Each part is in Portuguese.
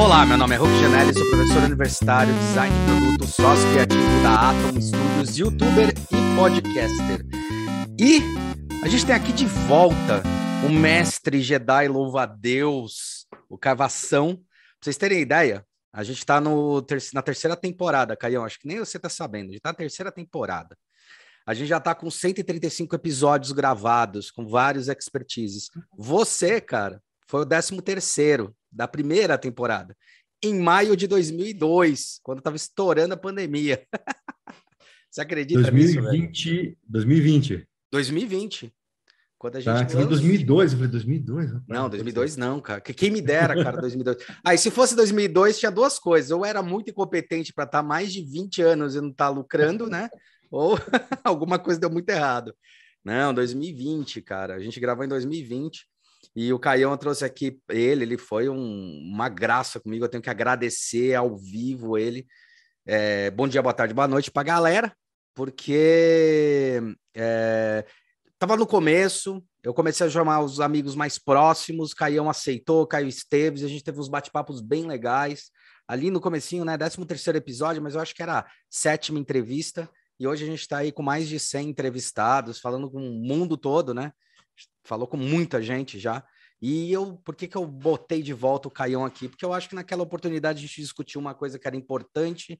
Olá, meu nome é Ruki Janelli, sou professor universitário, design de produtos, sócio criativo da Atom Studios, youtuber e podcaster. E a gente tem aqui de volta o mestre Jedi louva-a-Deus, o Caio Vassão. Pra vocês terem ideia, a gente tá na terceira temporada, Caião, acho que nem você tá sabendo, a gente tá na terceira temporada. A gente já tá com 135 episódios gravados, com vários expertises. Você, cara, foi o 13º da primeira temporada, em maio de 2002, quando tava estourando a pandemia. Você acredita nisso, velho? 2020. Quando a gente foi 2002, eu falei 2002. Rapaz, não, 2002 não, cara. Quem me dera, cara, 2002. E se fosse 2002, tinha duas coisas. Ou era muito incompetente para estar mais de 20 anos e não estar lucrando, né? Ou alguma coisa deu muito errado. Não, 2020, cara. A gente gravou em 2020 e o Caião trouxe aqui ele foi uma graça comigo. Eu tenho que agradecer ao vivo ele. Bom dia, boa tarde, boa noite pra galera, porque tava no começo, eu comecei a chamar os amigos mais próximos, Caião aceitou, Caio Esteves, a gente teve uns bate-papos bem legais, ali no comecinho, né, 13º episódio, mas eu acho que era a 7ª entrevista, e hoje a gente está aí com mais de 100 entrevistados, falando com o mundo todo, né, falou com muita gente já, e por que eu botei de volta o Caião aqui? Porque eu acho que naquela oportunidade a gente discutiu uma coisa que era importante,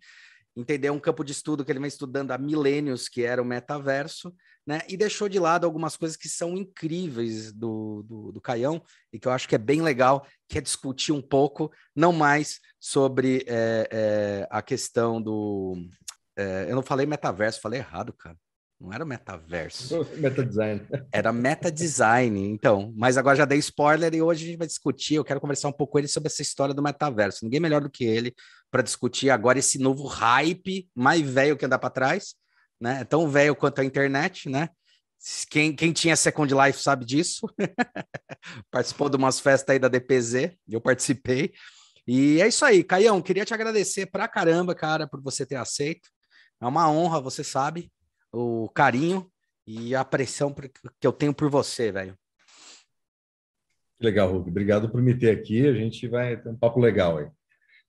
entender um campo de estudo que ele vem estudando há milênios, que era o metaverso, né? E deixou de lado algumas coisas que são incríveis do Caião e que eu acho que é bem legal, que é discutir um pouco, não mais sobre a questão do... eu não falei metaverso, falei errado, cara. Não era o metaverso. Meta-design. Era meta-design, então. Mas agora já dei spoiler e hoje a gente vai discutir. Eu quero conversar um pouco com ele sobre essa história do metaverso. Ninguém melhor do que ele para discutir agora esse novo hype mais velho que andar para trás, né? É tão velho quanto a internet, né? Quem tinha Second Life sabe disso. Participou de umas festas aí da DPZ, eu participei. E é isso aí, Caião. Queria te agradecer pra caramba, cara, por você ter aceito. É uma honra, você sabe. O carinho e a pressão que eu tenho por você, velho. Legal, Ruki. Obrigado por me ter aqui. A gente vai ter um papo legal aí.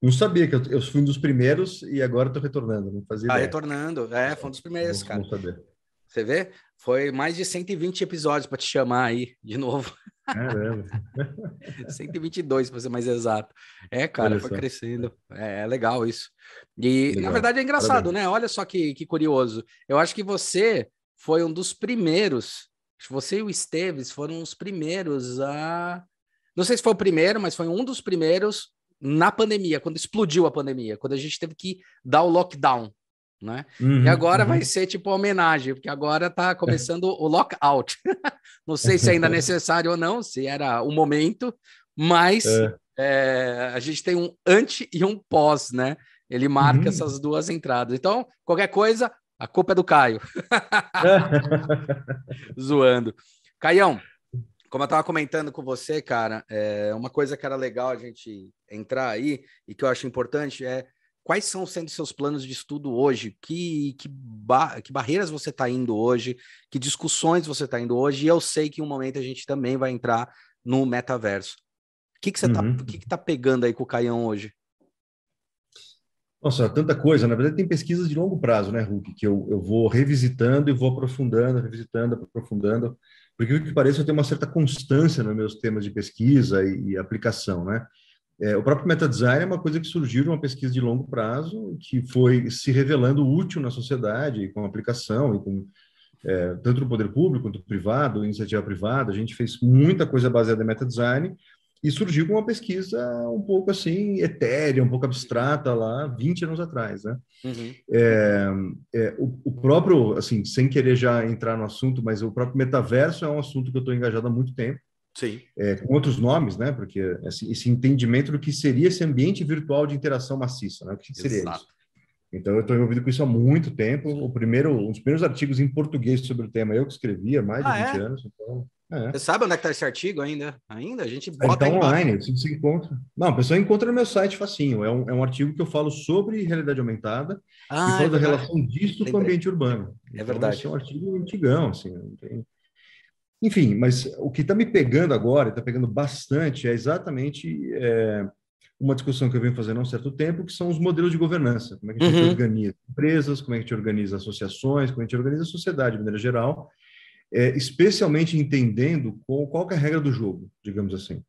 Não sabia que eu fui um dos primeiros e agora estou retornando. Não fazia ideia. Retornando. Foi um dos primeiros, cara. Não sabia. Você vê? Foi mais de 120 episódios para te chamar aí de novo. Caramba. 122, para ser mais exato. Cara, foi crescendo. É legal isso. E, legal. Na verdade, é engraçado, né? Olha só que curioso. Eu acho que você foi um dos primeiros. Você e o Esteves foram os primeiros a... Não sei se foi o primeiro, mas foi um dos primeiros na pandemia, quando explodiu a pandemia, quando a gente teve que dar o lockdown, né? E agora vai ser tipo uma homenagem, porque agora tá começando o lockout. Não sei se ainda é necessário ou não, se era o momento, mas a gente tem um antes e um pós, né? Ele marca essas duas entradas. Então, qualquer coisa, a culpa é do Caio. Zoando. Caião, como eu tava comentando com você, cara, uma coisa que era legal a gente entrar aí e que eu acho importante é: quais são sendo seus planos de estudo hoje? Que barreiras você está indo hoje? Que discussões você está indo hoje? E eu sei que em um momento a gente também vai entrar no metaverso. O que você está pegando aí com o Caião hoje? Nossa, tanta coisa. Na verdade, tem pesquisas de longo prazo, né, Ruki? Que eu vou revisitando e vou aprofundando. Porque, o que parece, eu tenho uma certa constância nos meus temas de pesquisa e aplicação, né? O próprio meta-design é uma coisa que surgiu de uma pesquisa de longo prazo, que foi se revelando útil na sociedade, com aplicação, e com, tanto no poder público quanto no privado, iniciativa privada. A gente fez muita coisa baseada em meta-design e surgiu com uma pesquisa um pouco assim, etérea, um pouco abstrata lá, 20 anos atrás, né? O próprio, assim, sem querer já entrar no assunto, mas o próprio metaverso é um assunto que eu estou engajado há muito tempo. Sim. Com outros nomes, né? Porque esse entendimento do que seria esse ambiente virtual de interação maciça, né? O que seria isso? Então, eu estou envolvido com isso há muito tempo. Um dos primeiros artigos em português sobre o tema eu que escrevi há mais de 20 anos. Então, Você sabe onde é que está esse artigo ainda? Ainda? A gente bota aí online, você encontra. Não, a pessoa encontra no meu site facinho. É um artigo que eu falo sobre realidade aumentada e falo da relação disso com o ambiente urbano. É verdade. Esse é um artigo antigão, assim, não tem... Enfim, mas o que está me pegando agora, está pegando bastante, é exatamente uma discussão que eu venho fazendo há um certo tempo, que são os modelos de governança. Como é que a gente organiza empresas, como é que a gente organiza associações, como é que a gente organiza a sociedade de maneira geral, especialmente entendendo qual que é a regra do jogo, digamos assim.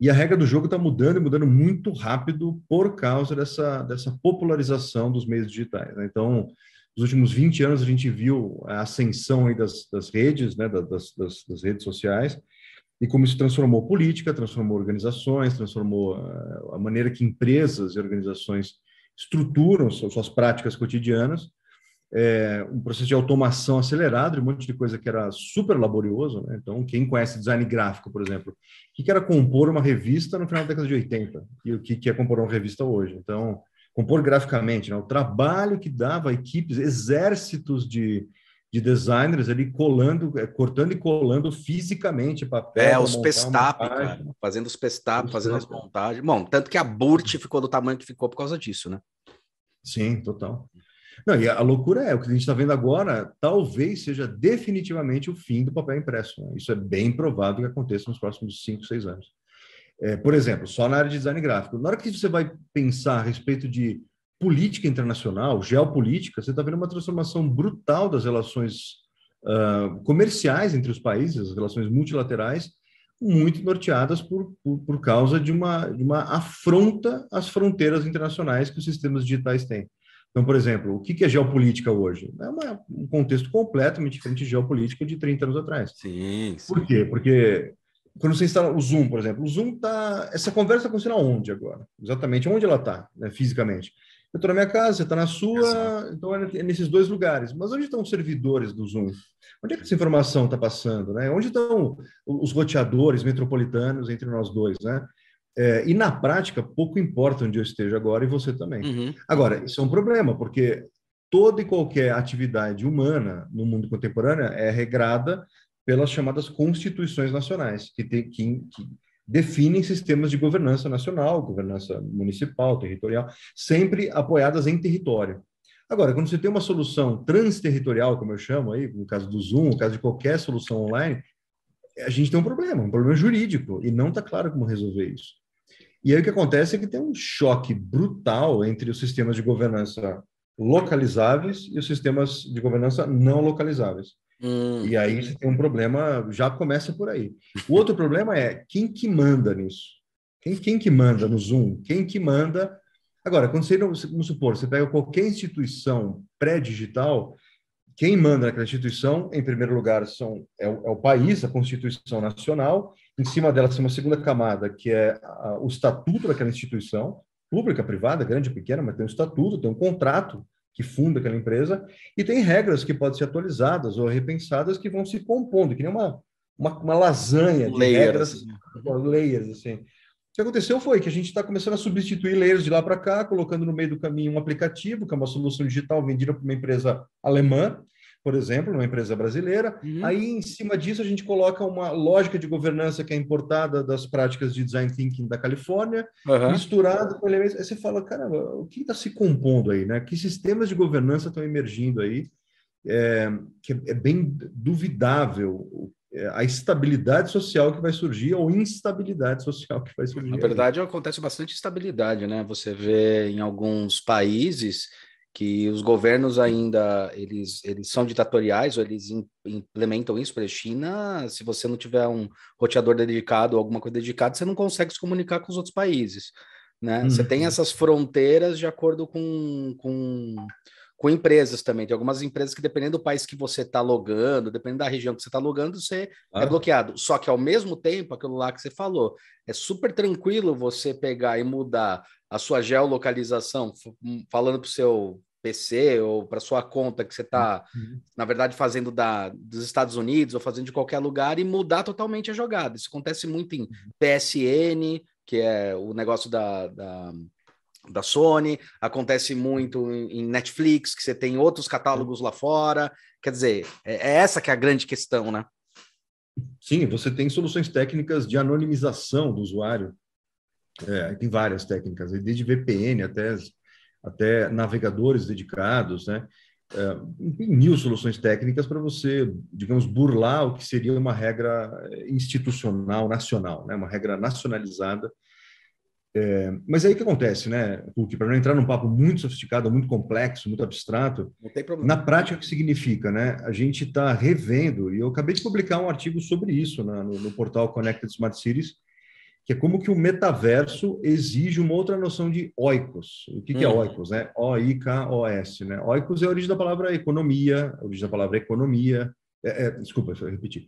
E a regra do jogo está mudando e mudando muito rápido por causa dessa popularização dos meios digitais, né? Então, nos últimos 20 anos, a gente viu a ascensão aí das redes, né? das redes sociais, e como isso transformou política, transformou organizações, transformou a maneira que empresas e organizações estruturam suas práticas cotidianas, um processo de automação acelerado, um monte de coisa que era super laborioso, né? Então, quem conhece design gráfico, por exemplo, o que era compor uma revista no final da década de 80 e o que é compor uma revista hoje? Então, compor graficamente, né? O trabalho que dava a equipes, exércitos de designers ali colando, cortando e colando fisicamente papel. Os pestap, cara, fazendo os pestap, fazendo as montagens. Bom, tanto que a Burt ficou do tamanho que ficou por causa disso, né? Sim, total. Não, e a loucura o que a gente está vendo agora, talvez seja definitivamente o fim do papel impresso, né? Isso é bem provável que aconteça nos próximos 5-6 anos. Por exemplo, só na área de design gráfico. Na hora que você vai pensar a respeito de política internacional, geopolítica, você está vendo uma transformação brutal das relações comerciais entre os países, as relações multilaterais, muito norteadas por causa de uma afronta às fronteiras internacionais que os sistemas digitais têm. Então, por exemplo, o que é geopolítica hoje? É um contexto completamente diferente de geopolítica de 30 anos atrás. Sim, sim. Por quê? Porque quando você instala o Zoom, por exemplo, o Zoom está... Essa conversa está acontecendo onde agora? Exatamente onde ela está, né, fisicamente? Eu estou na minha casa, você está na sua, então é nesses dois lugares. Mas onde estão os servidores do Zoom? Onde é que essa informação está passando, né? Onde estão os roteadores metropolitanos entre nós dois, né? E na prática, pouco importa onde eu esteja agora e você também. Agora, isso é um problema, porque toda e qualquer atividade humana no mundo contemporâneo é regrada pelas chamadas constituições nacionais, que definem sistemas de governança nacional, governança municipal, territorial, sempre apoiadas em território. Agora, quando você tem uma solução transterritorial, como eu chamo aí, no caso do Zoom, no caso de qualquer solução online, a gente tem um problema jurídico, e não está claro como resolver isso. E aí o que acontece é que tem um choque brutal entre os sistemas de governança localizáveis e os sistemas de governança não localizáveis. E aí você tem um problema, já começa por aí. O outro problema é quem que manda nisso? Quem que manda no Zoom? Quem que manda? Agora, quando você, vamos supor, você pega qualquer instituição pré-digital, quem manda naquela instituição, em primeiro lugar, é o país, a Constituição Nacional, em cima dela tem uma segunda camada, que é o estatuto daquela instituição, pública, privada, grande ou pequena, mas tem um estatuto, tem um contrato que funda aquela empresa, e tem regras que podem ser atualizadas ou repensadas que vão se compondo, que nem uma lasanha de regras, layers, assim. O que aconteceu foi que a gente está começando a substituir layers de lá para cá, colocando no meio do caminho um aplicativo, que é uma solução digital vendida por uma empresa alemã, por exemplo, uma empresa brasileira. Aí, em cima disso, a gente coloca uma lógica de governança que é importada das práticas de design thinking da Califórnia, misturada com elementos... Aí você fala, caramba, o que está se compondo aí, né? Que sistemas de governança estão emergindo aí? Que é bem duvidável a estabilidade social que vai surgir ou instabilidade social que vai surgir. Na verdade, acontece bastante instabilidade, né? Você vê em alguns países... que os governos ainda, eles são ditatoriais, ou eles implementam isso para a China. Se você não tiver um roteador dedicado, ou alguma coisa dedicada, você não consegue se comunicar com os outros países, né? Você tem essas fronteiras de acordo com empresas também. Tem algumas empresas que, dependendo do país que você está logando, dependendo da região que você está logando, você é bloqueado. Só que, ao mesmo tempo, aquilo lá que você falou, é super tranquilo você pegar e mudar a sua geolocalização, falando para o seu PC ou para sua conta que você está, na verdade, fazendo dos Estados Unidos ou fazendo de qualquer lugar, e mudar totalmente a jogada. Isso acontece muito em PSN, que é o negócio da Sony, acontece muito em Netflix, que você tem outros catálogos lá fora. Quer dizer, é essa que é a grande questão, né? Sim, você tem soluções técnicas de anonimização do usuário. Tem várias técnicas, desde VPN até navegadores dedicados, né? Tem mil soluções técnicas para você, digamos, burlar o que seria uma regra institucional, nacional, né? Uma regra nacionalizada. Mas aí o que acontece, né, Ruki? Para não entrar num papo muito sofisticado, muito complexo, muito abstrato, não tem problema. Na prática, o que significa, né? A gente está revendo, e eu acabei de publicar um artigo sobre isso no portal Connected Smart Cities, que é como que o metaverso exige uma outra noção de oikos. O que é oikos, né? O-I-K-O-S, né? Oikos é a origem da palavra economia, a origem da palavra economia, desculpa, deixa eu repetir.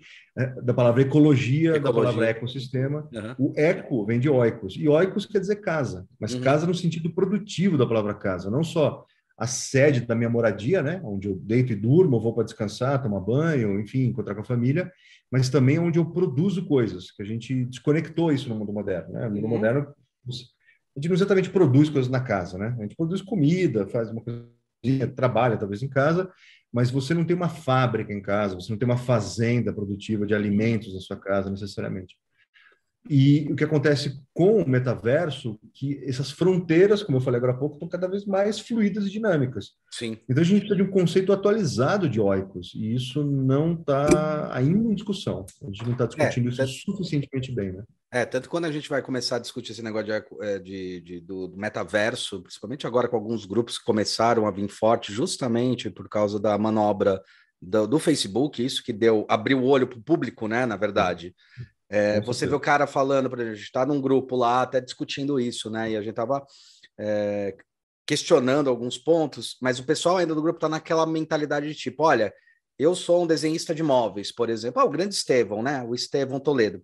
Da palavra ecologia, da palavra ecossistema. Uhum. O eco vem de oikos. E oikos quer dizer casa. Mas casa no sentido produtivo da palavra casa. Não só a sede da minha moradia, né? Onde eu deito e durmo, vou para descansar, tomar banho, enfim, encontrar com a família. Mas também onde eu produzo coisas. Que a gente desconectou isso no mundo moderno, né? No mundo moderno, a gente não exatamente produz coisas na casa, né? A gente produz comida, faz uma coisinha, trabalha talvez em casa... Mas você não tem uma fábrica em casa, você não tem uma fazenda produtiva de alimentos na sua casa, necessariamente. E o que acontece com o metaverso, que essas fronteiras, como eu falei agora há pouco, estão cada vez mais fluídas e dinâmicas. Sim. Então, a gente precisa de um conceito atualizado de oikos, e isso não está ainda em discussão. A gente não está discutindo isso suficientemente bem, né? Tanto quando a gente vai começar a discutir esse negócio do metaverso, principalmente agora com alguns grupos que começaram a vir forte justamente por causa da manobra do Facebook, isso que abriu o olho para o público, né, na verdade. Você vê o cara falando, por exemplo, a gente está num grupo lá até discutindo isso, né, e a gente estava questionando alguns pontos, mas o pessoal ainda do grupo está naquela mentalidade de tipo, olha, eu sou um desenhista de móveis, por exemplo, o grande Estevão, né, o Estevão Toledo,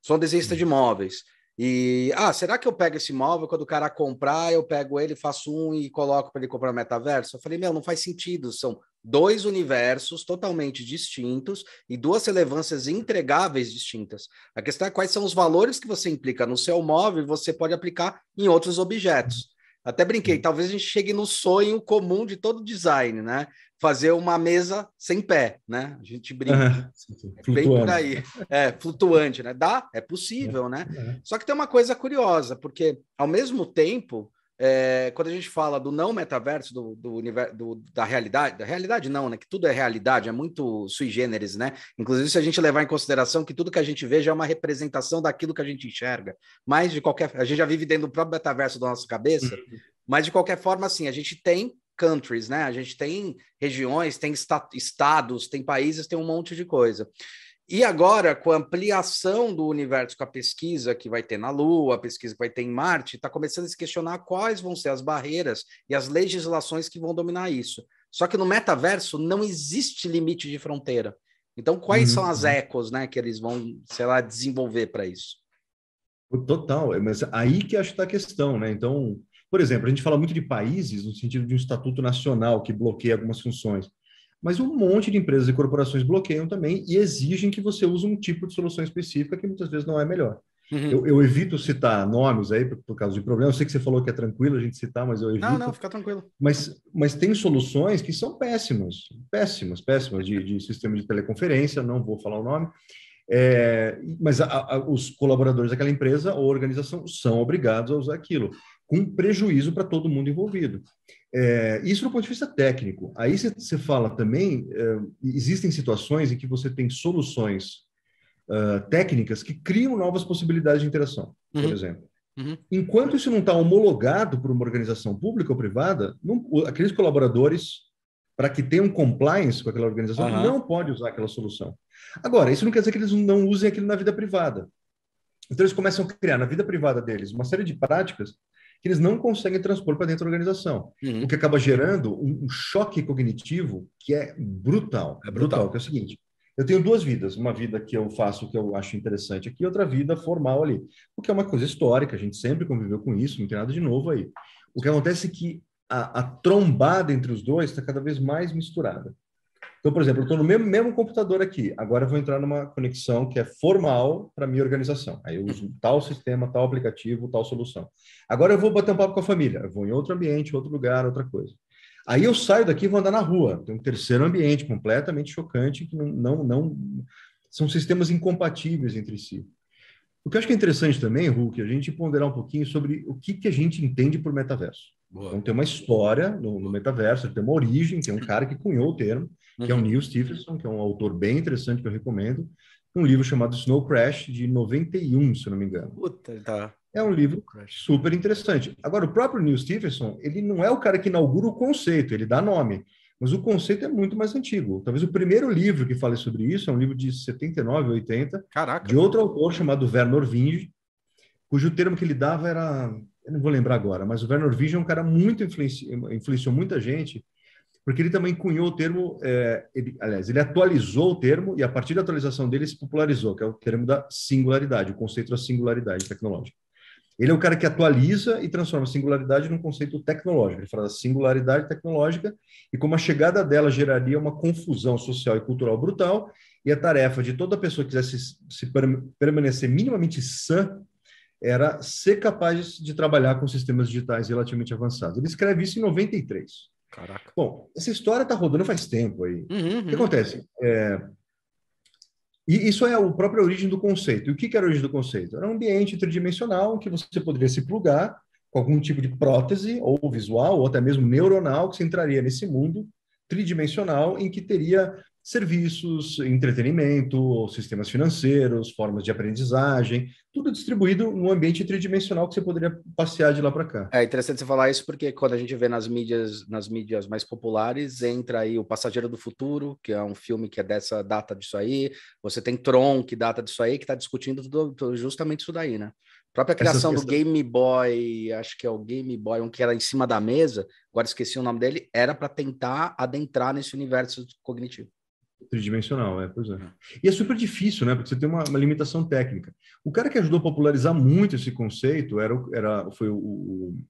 sou um desenhista de móveis. E, será que eu pego esse móvel? Quando o cara comprar, eu pego ele, faço um e coloco para ele comprar metaverso? Eu falei, não faz sentido. São dois universos totalmente distintos e duas relevâncias entregáveis distintas. A questão é quais são os valores que você implica no seu móvel e você pode aplicar em outros objetos. Até brinquei, talvez a gente chegue no sonho comum de todo design, né? Fazer uma mesa sem pé, né? A gente brinca. É bem por aí. Flutuante, né? É possível, né? Só que tem uma coisa curiosa, porque, ao mesmo tempo, quando a gente fala do não metaverso, do universo, da realidade não, né? Que tudo é realidade, é muito sui generis, né? Inclusive, se a gente levar em consideração que tudo que a gente vê já é uma representação daquilo que a gente enxerga. Mas, de qualquer... A gente já vive dentro do próprio metaverso da nossa cabeça, mas, de qualquer forma, assim, a gente tem countries, né? A gente tem regiões, tem estados, tem países, tem um monte de coisa. E agora, com a ampliação do universo, com a pesquisa que vai ter na Lua, a pesquisa que vai ter em Marte, está começando a se questionar quais vão ser as barreiras e as legislações que vão dominar isso. Só que no metaverso não existe limite de fronteira. Então, quais são as ecos, né, que eles vão, sei lá, desenvolver para isso? Total, mas aí que acho que está a questão, né? Então... Por exemplo, a gente fala muito de países no sentido de um estatuto nacional que bloqueia algumas funções, mas um monte de empresas e corporações bloqueiam também e exigem que você use um tipo de solução específica que muitas vezes não é melhor. Eu evito citar nomes aí por causa de problema. Eu sei que você falou que é tranquilo a gente citar, mas eu evito. Não, fica tranquilo. Mas tem soluções que são péssimas de sistema de teleconferência, não vou falar o nome. Mas os colaboradores daquela empresa ou organização são obrigados a usar aquilo, com prejuízo para todo mundo envolvido. Isso do ponto de vista técnico. Aí você fala também, existem situações em que você tem soluções técnicas que criam novas possibilidades de interação, por exemplo. Enquanto isso não está homologado por uma organização pública ou privada, aqueles colaboradores, para que tenham compliance com aquela organização, não pode usar aquela solução. Agora, isso não quer dizer que eles não usem aquilo na vida privada. Então, eles começam a criar na vida privada deles uma série de práticas que eles não conseguem transpor para dentro da organização, o que acaba gerando um choque cognitivo que é brutal. Que é o seguinte, eu tenho duas vidas, uma vida que eu faço o que eu acho interessante aqui, outra vida formal ali, o que é uma coisa histórica, a gente sempre conviveu com isso, não tem nada de novo aí. O que acontece é que a trombada entre os dois está cada vez mais misturada. Então, por exemplo, eu estou no mesmo computador aqui, agora eu vou entrar numa conexão que é formal para a minha organização. Aí eu uso tal sistema, tal aplicativo, tal solução. Agora eu vou bater um papo com a família, eu vou em outro ambiente, outro lugar, outra coisa. Aí eu saio daqui e vou andar na rua. Tem um terceiro ambiente completamente chocante, que não são sistemas incompatíveis entre si. O que eu acho que é interessante também, Ruki, a gente ponderar um pouquinho sobre o que a gente entende por metaverso. Boa. Então, tem uma história no metaverso, tem uma origem, tem um cara que cunhou o termo, que é o Neil Stephenson, que é um autor bem interessante que eu recomendo, um livro chamado Snow Crash, de 91, se eu não me engano. Puta, tá. É um livro super interessante. Agora, o próprio Neil Stephenson, ele não é o cara que inaugura o conceito, ele dá nome. Mas o conceito é muito mais antigo. Talvez o primeiro livro que fale sobre isso é um livro de 79, 80, caraca, de outro autor chamado Vernor Vinge, cujo termo que ele dava era... Eu não vou lembrar agora, mas o Vernor Vinge é um cara muito... Influenciou muita gente, porque ele também cunhou o termo... Ele atualizou o termo e, a partir da atualização dele, se popularizou, que é o termo da singularidade, o conceito da singularidade tecnológica. Ele é o cara que atualiza e transforma a singularidade num conceito tecnológico. Ele fala da singularidade tecnológica e como a chegada dela geraria uma confusão social e cultural brutal, e a tarefa de toda pessoa que quisesse permanecer minimamente sã era ser capaz de trabalhar com sistemas digitais relativamente avançados. Ele escreve isso em 93. Caraca. Bom, essa história está rodando faz tempo aí. Uhum. O que acontece? E isso é a própria origem do conceito. E o que era a origem do conceito? Era um ambiente tridimensional que você poderia se plugar com algum tipo de prótese, ou visual, ou até mesmo neuronal, que você entraria nesse mundo tridimensional em que teria serviços, entretenimento, sistemas financeiros, formas de aprendizagem, tudo distribuído num ambiente tridimensional que você poderia passear de lá para cá. É interessante você falar isso porque quando a gente vê nas mídias mais populares, entra aí o Passageiro do Futuro, que é um filme que é dessa data disso aí, você tem Tron, que data disso aí, que está discutindo tudo, justamente isso daí, né? A própria criação do Game Boy, acho que é o Game Boy, um que era em cima da mesa, agora esqueci o nome dele, era para tentar adentrar nesse universo cognitivo. Tridimensional, pois é. E é super difícil, né? Porque você tem uma limitação técnica. O cara que ajudou a popularizar muito esse conceito foi o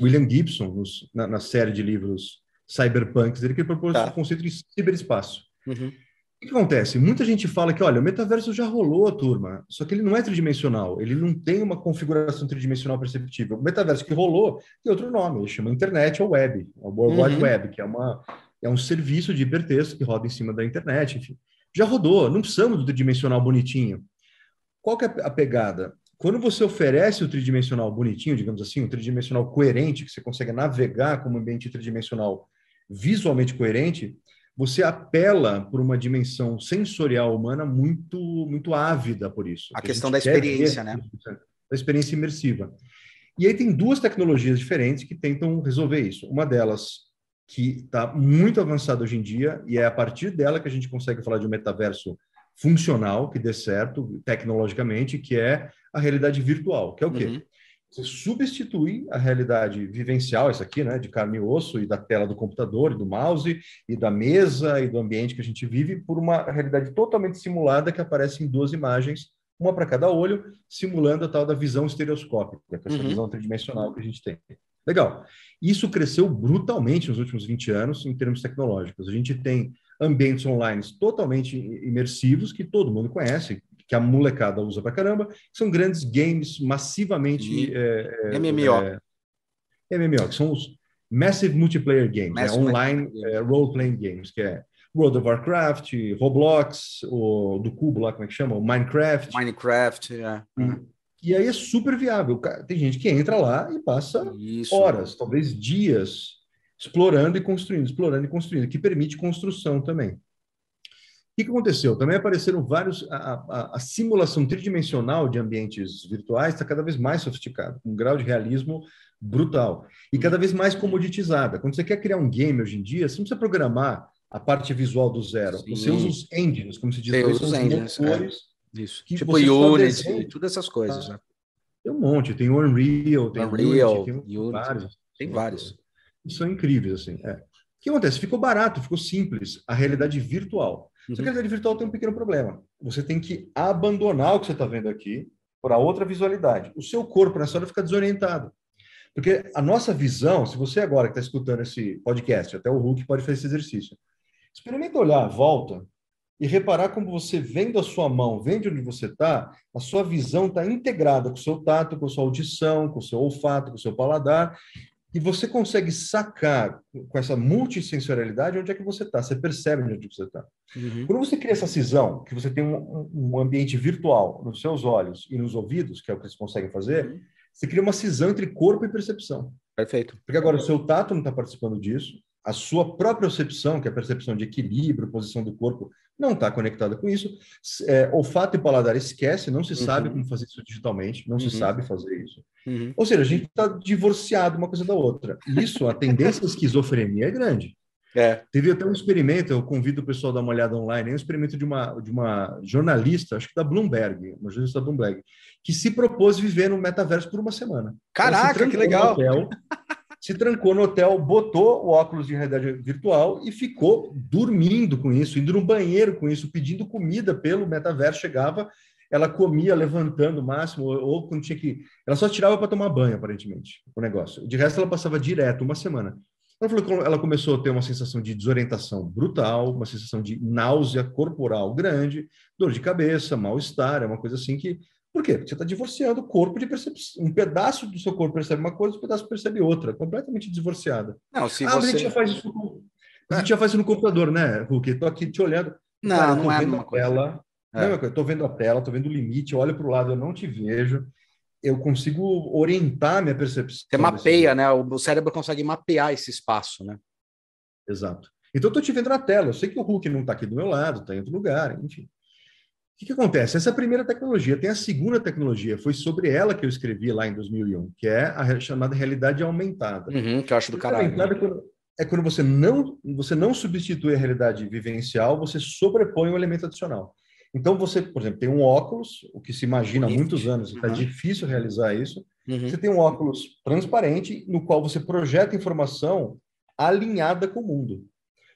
William Gibson, na série de livros Cyberpunks, ele que propôs o conceito de ciberespaço. Uhum. O que acontece? Muita gente fala que, olha, o metaverso já rolou, turma, só que ele não é tridimensional, ele não tem uma configuração tridimensional perceptível. O metaverso que rolou tem outro nome, ele chama internet ou web, ou World Wide Web, que é um serviço de hipertexto que roda em cima da internet, enfim. Já rodou, não precisamos do tridimensional bonitinho. Qual que é a pegada? Quando você oferece o tridimensional bonitinho, digamos assim, um tridimensional coerente, que você consegue navegar como ambiente tridimensional visualmente coerente, você apela por uma dimensão sensorial humana muito, muito ávida por isso. A questão da experiência, né? Da experiência imersiva. E aí tem duas tecnologias diferentes que tentam resolver isso. Uma delas, que está muito avançada hoje em dia, e é a partir dela que a gente consegue falar de um metaverso funcional, que dê certo tecnologicamente, que é a realidade virtual, que é o quê? Uhum. Você substitui a realidade vivencial, essa aqui, né, de carne e osso, e da tela do computador, e do mouse, e da mesa, e do ambiente que a gente vive, por uma realidade totalmente simulada que aparece em duas imagens, uma para cada olho, simulando a tal da visão estereoscópica, que é essa visão tridimensional que a gente tem. Legal. Isso cresceu brutalmente nos últimos 20 anos em termos tecnológicos. A gente tem ambientes online totalmente imersivos, que todo mundo conhece, que a molecada usa pra caramba, são grandes games massivamente... MMO, que são os Massive Multiplayer Games, online role-playing games, que é World of Warcraft, Roblox, o do cubo lá, como é que chama? O Minecraft, E aí é super viável. Tem gente que entra lá e passa horas, talvez dias, explorando e construindo, que permite construção também. O que aconteceu? Também apareceram vários... A simulação tridimensional de ambientes virtuais está cada vez mais sofisticada, com um grau de realismo brutal e cada vez mais comoditizada. Quando você quer criar um game hoje em dia, você não precisa programar a parte visual do zero. Sim. Você usa os engines, como se diz. Você usa os engines, isso. Tipo Yuri, todas essas coisas. Né? Tem um monte. Tem o Unreal, tem vários. Tem vários. São incríveis, assim. O que acontece? Ficou barato, ficou simples. A realidade virtual. Só que a realidade virtual tem um pequeno problema. Você tem que abandonar o que você está vendo aqui para outra visualidade. O seu corpo, nessa hora, fica desorientado. Porque a nossa visão, se você agora que está escutando esse podcast, até o Ruki pode fazer esse exercício, experimenta olhar à volta e reparar como você, vendo a sua mão, vendo onde você está, a sua visão está integrada com o seu tato, com a sua audição, com o seu olfato, com o seu paladar. E você consegue sacar com essa multissensorialidade onde é que você está. Você percebe onde é que você está. Quando você cria essa cisão, que você tem um ambiente virtual nos seus olhos e nos ouvidos, que é o que eles conseguem fazer, você cria uma cisão entre corpo e percepção. Perfeito. Porque agora o seu tato não está participando disso, a sua própria percepção, que é a percepção de equilíbrio, posição do corpo, não está conectada com isso. Olfato e paladar esquece, não se sabe como fazer isso digitalmente, não se sabe fazer isso. Ou seja, a gente está divorciado uma coisa da outra. Isso, a tendência à esquizofrenia é grande. Teve até um experimento, eu convido o pessoal a dar uma olhada online, é um experimento de uma jornalista, acho que da Bloomberg, uma jornalista da Bloomberg, que se propôs viver no metaverso por uma semana. Caraca, que legal! Se trancou no hotel, botou o óculos de realidade virtual e ficou dormindo com isso, indo no banheiro com isso, pedindo comida pelo metaverso. Chegava, ela comia levantando o máximo, ou quando tinha que... Ela só tirava para tomar banho, aparentemente, o negócio. De resto, ela passava direto, uma semana. Ela falou que ela começou a ter uma sensação de desorientação brutal, uma sensação de náusea corporal grande, dor de cabeça, mal-estar, é uma coisa assim que... Por quê? Porque você está divorciando o corpo de percepção. Um pedaço do seu corpo percebe uma coisa, um pedaço percebe outra. Completamente divorciada. Não, se você... mas a gente já faz isso no... A gente já faz isso no computador, né, Ruki? Estou aqui te olhando. Não, cara, não é a mesma coisa. Não é a mesma coisa. Estou vendo a tela, estou vendo o limite, eu olho para o lado, eu não te vejo. Eu consigo orientar a minha percepção. Você mapeia, né? O cérebro consegue mapear esse espaço, né? Exato. Então, eu estou te vendo na tela. Eu sei que o Ruki não está aqui do meu lado, está em outro lugar, enfim. O que acontece? Essa é a primeira tecnologia. Tem a segunda tecnologia, foi sobre ela que eu escrevi lá em 2001, que é a chamada realidade aumentada. Que eu acho do caralho. Aumentada, né? É quando você não substitui a realidade vivencial, você sobrepõe um elemento adicional. Então você, por exemplo, tem um óculos, o que se imagina há muitos anos, está difícil realizar isso. Você tem um óculos transparente no qual você projeta informação alinhada com o mundo.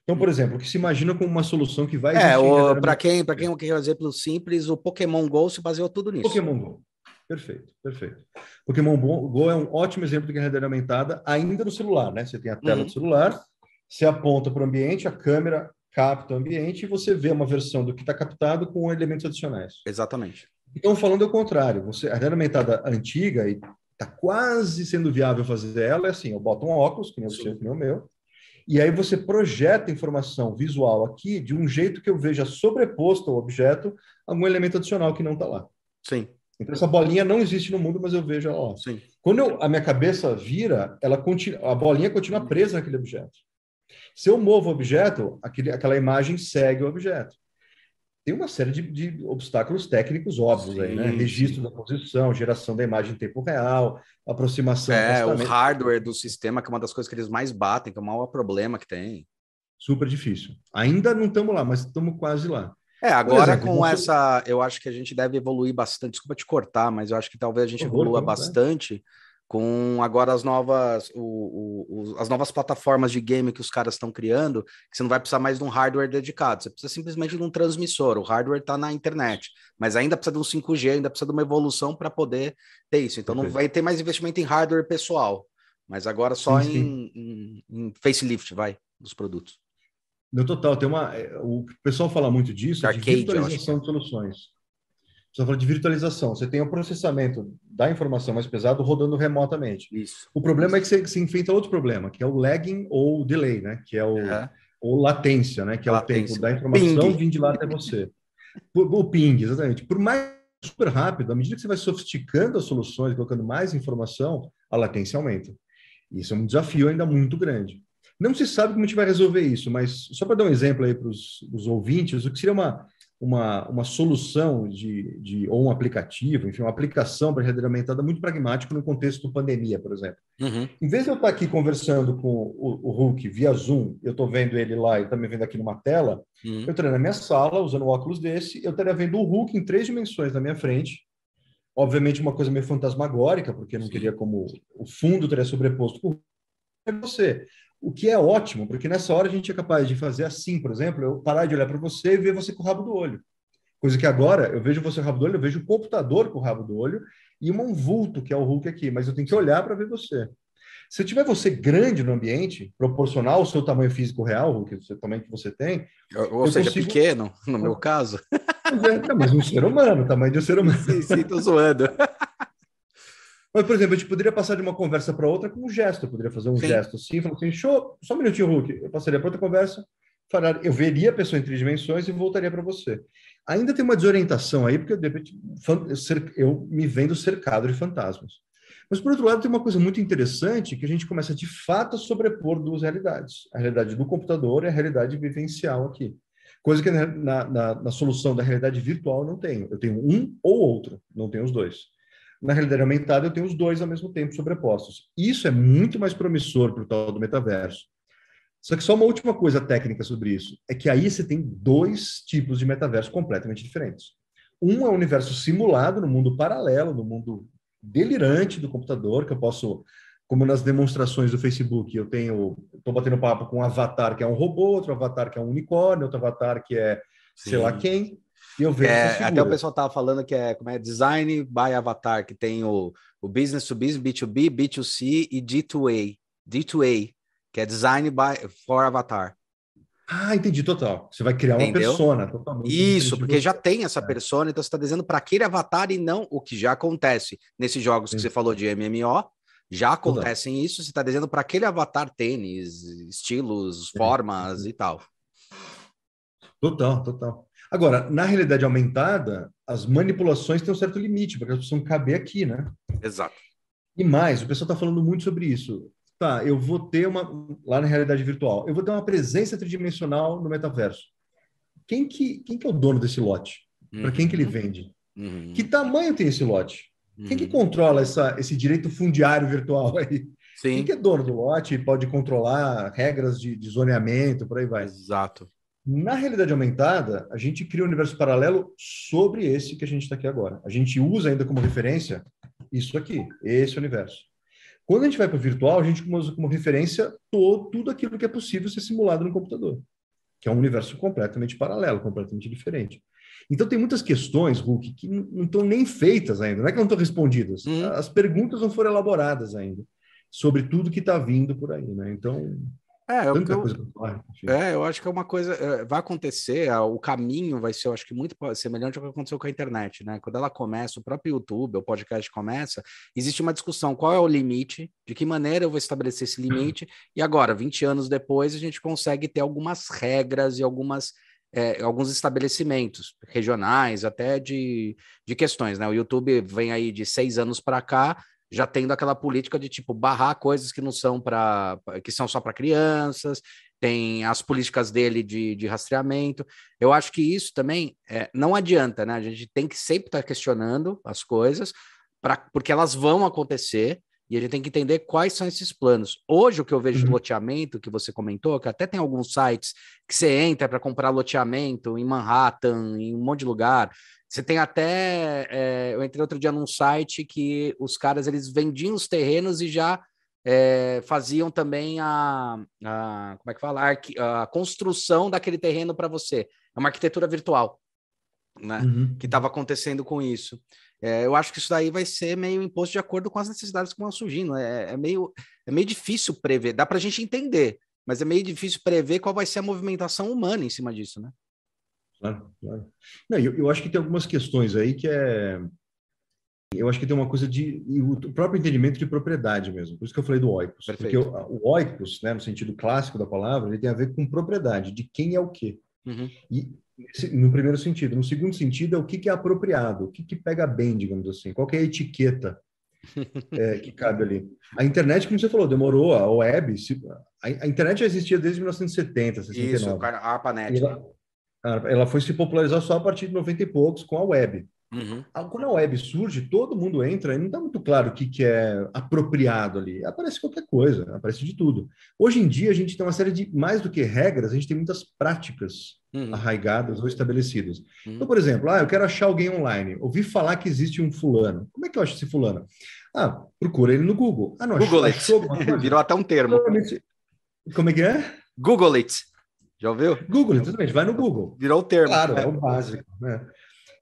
Então, por exemplo, o que se imagina como uma solução que vai... Para quem eu quero dizer pelo simples, o Pokémon GO se baseou tudo nisso. Pokémon GO. Perfeito. Pokémon GO é um ótimo exemplo de realidade aumentada ainda no celular, né? Você tem a tela do celular, você aponta para o ambiente, a câmera capta o ambiente e você vê uma versão do que está captado com elementos adicionais. Exatamente. Então, falando ao contrário, a realidade aumentada antiga, e está quase sendo viável fazer ela, é assim, eu boto um óculos, que nem o seu, que nem o meu, e aí você projeta informação visual aqui de um jeito que eu veja sobreposto ao objeto algum elemento adicional que não está lá. Sim. Então essa bolinha não existe no mundo, mas eu vejo ela lá. Sim. Quando a minha cabeça vira, a bolinha continua presa naquele objeto. Se eu movo o objeto, aquela imagem segue o objeto. Tem uma série de obstáculos técnicos óbvios aí, né? Registro da posição, geração da imagem em tempo real, aproximação... o hardware do sistema, que é uma das coisas que eles mais batem, que é o maior problema que tem. Super difícil. Ainda não estamos lá, mas estamos quase lá. Agora exemplo, com essa... Eu acho que a gente deve evoluir bastante. Desculpa te cortar, mas eu acho que talvez a gente evolua bastante com agora as novas... as novas plataformas de game que os caras estão criando, que você não vai precisar mais de um hardware dedicado, você precisa simplesmente de um transmissor, o hardware está na internet, mas ainda precisa de um 5G, ainda precisa de uma evolução para poder ter isso, então não vai ter mais investimento em hardware pessoal, mas agora só em facelift, dos produtos. No total, o pessoal fala muito disso, de virtualização de soluções. Você fala de virtualização, você tem o processamento da informação mais pesado rodando remotamente. Isso. O problema é que você enfrenta outro problema, que é o lagging ou o delay, né? Que é o latência, né? Que é o tempo da informação vir de lá até você. O ping, exatamente. Por mais super rápido, à medida que você vai sofisticando as soluções, colocando mais informação, a latência aumenta. Isso é um desafio ainda muito grande. Não se sabe como a gente vai resolver isso, mas só para dar um exemplo aí para os ouvintes, o que seria uma solução ou um aplicativo, enfim, uma aplicação para realidade aumentada muito pragmática no contexto de pandemia, por exemplo. Em vez de eu estar aqui conversando com o Ruki via Zoom, eu estou vendo ele lá e está me vendo aqui numa tela, eu estaria na minha sala, usando um óculos desse, eu estaria vendo o Ruki em 3 dimensões na minha frente, obviamente uma coisa meio fantasmagórica, porque não teria como... O fundo estaria sobreposto com o Ruki, é você... O que é ótimo, porque nessa hora a gente é capaz de fazer assim, por exemplo, eu parar de olhar para você e ver você com o rabo do olho. Coisa que agora, eu vejo você com o rabo do olho, eu vejo o computador com o rabo do olho e um vulto, que é o Ruki aqui, mas eu tenho que olhar para ver você. Se eu tiver você grande no ambiente, proporcional ao seu tamanho físico real, Ruki, o tamanho que você tem... Ou seja, consigo... pequeno, no meu caso. Mas um ser humano, o tamanho de um ser humano. Sim, tô zoando. Mas, por exemplo, a gente poderia passar de uma conversa para outra com um gesto. Eu poderia fazer um gesto assim, falar assim, show, só um minutinho, Ruki. Eu passaria para outra conversa, eu veria a pessoa em 3 dimensões e voltaria para você. Ainda tem uma desorientação aí, porque eu me vendo cercado de fantasmas. Mas, por outro lado, tem uma coisa muito interessante que a gente começa, de fato, a sobrepor duas realidades. A realidade do computador e a realidade vivencial aqui. Coisa que na solução da realidade virtual não tenho. Eu tenho um ou outro, não tenho os dois. Na realidade aumentada, eu tenho os dois ao mesmo tempo sobrepostos. Isso é muito mais promissor para o tal do metaverso. Só que só uma última coisa técnica sobre isso. É que aí você tem dois tipos de metaverso completamente diferentes. Um é o universo simulado, no mundo paralelo, no mundo delirante do computador, que eu posso, como nas demonstrações do Facebook, eu tenho, estou batendo papo com um avatar que é um robô, outro avatar que é um unicórnio, outro avatar que é sei lá quem. E eu vejo até o pessoal estava falando que é, como é design by avatar, que tem o business to business, B2B, B2C e D2A, que é design by for avatar. Ah, entendi, total. Você vai criar uma persona. Totalmente. Isso, porque já tem essa persona, então você está dizendo para aquele avatar e não o que já acontece nesses jogos que você falou de MMO, já acontecem isso, você está dizendo para aquele avatar tênis, estilos, formas e tal. Total, total. Agora, na realidade aumentada, as manipulações têm um certo limite, porque elas precisam caber aqui, né? Exato. E mais, o pessoal está falando muito sobre isso. Tá, eu vou ter uma... Lá na realidade virtual, eu vou ter uma presença tridimensional no metaverso. Quem que é o dono desse lote? Para quem que ele vende? Que tamanho tem esse lote? Quem que controla esse direito fundiário virtual aí? Sim. Quem que é dono do lote e pode controlar regras de zoneamento, por aí vai. Exato. Na realidade aumentada, a gente cria um universo paralelo sobre esse que a gente está aqui agora. A gente usa ainda como referência isso aqui, esse universo. Quando a gente vai para o virtual, a gente usa como referência tudo aquilo que é possível ser simulado no computador, que é um universo completamente paralelo, completamente diferente. Então, tem muitas questões, Ruki, que não estão nem feitas ainda, não é que não estão respondidas. As perguntas não foram elaboradas ainda, sobre tudo que está vindo por aí, né? Então, eu acho que é uma coisa... vai acontecer, o caminho vai ser, eu acho que muito semelhante ao que aconteceu com a internet, né? Quando ela começa, o próprio YouTube, o podcast começa, existe uma discussão, qual é o limite, de que maneira eu vou estabelecer esse limite, e agora, 20 anos depois, a gente consegue ter algumas regras e alguns estabelecimentos regionais, até de questões, né? O YouTube vem aí de 6 anos para cá, já tendo aquela política de, tipo, barrar coisas que não são que são só para crianças, tem as políticas dele de rastreamento. Eu acho que isso também não adianta, né? A gente tem que sempre estar questionando as coisas, porque elas vão acontecer, e a gente tem que entender quais são esses planos. Hoje, o que eu vejo de loteamento, que você comentou, que até tem alguns sites que você entra para comprar loteamento em Manhattan, em um monte de lugar. Você tem até... eu entrei outro dia num site que os caras, eles vendiam os terrenos e já faziam também a construção daquele terreno para você. É uma arquitetura virtual, né? Que estava acontecendo com isso. Eu acho que isso daí vai ser meio imposto de acordo com as necessidades que vão surgindo. É meio difícil prever. Dá para a gente entender, mas é meio difícil prever qual vai ser a movimentação humana em cima disso, né? Claro, claro. Não, eu acho que tem algumas questões aí que eu acho que tem uma coisa o próprio entendimento de propriedade mesmo. Por isso que eu falei do oikos. Perfeito. Porque o oikos, né, no sentido clássico da palavra, ele tem a ver com propriedade, de quem é o quê. E no primeiro sentido. No segundo sentido é o que é apropriado, o que pega bem, digamos assim. Qual que é a etiqueta que cabe ali. A internet, como você falou, demorou, a web... A internet já existia desde 1970, 69. Isso, a ARPANET. Ela foi se popularizar só a partir de 90 e poucos com a web. Quando a web surge, todo mundo entra e não está muito claro o que é apropriado ali. Aparece qualquer coisa, aparece de tudo. Hoje em dia, a gente tem uma série de, mais do que regras, a gente tem muitas práticas arraigadas ou estabelecidas. Então, por exemplo, eu quero achar alguém online. Ouvi falar que existe um fulano. Como é que eu acho esse fulano? Procura ele no Google. Google achou, virou até um termo. Como é que é? Google it. Já ouviu? Google, exatamente. Vai no Google. Virou o termo. Claro, é o básico, né?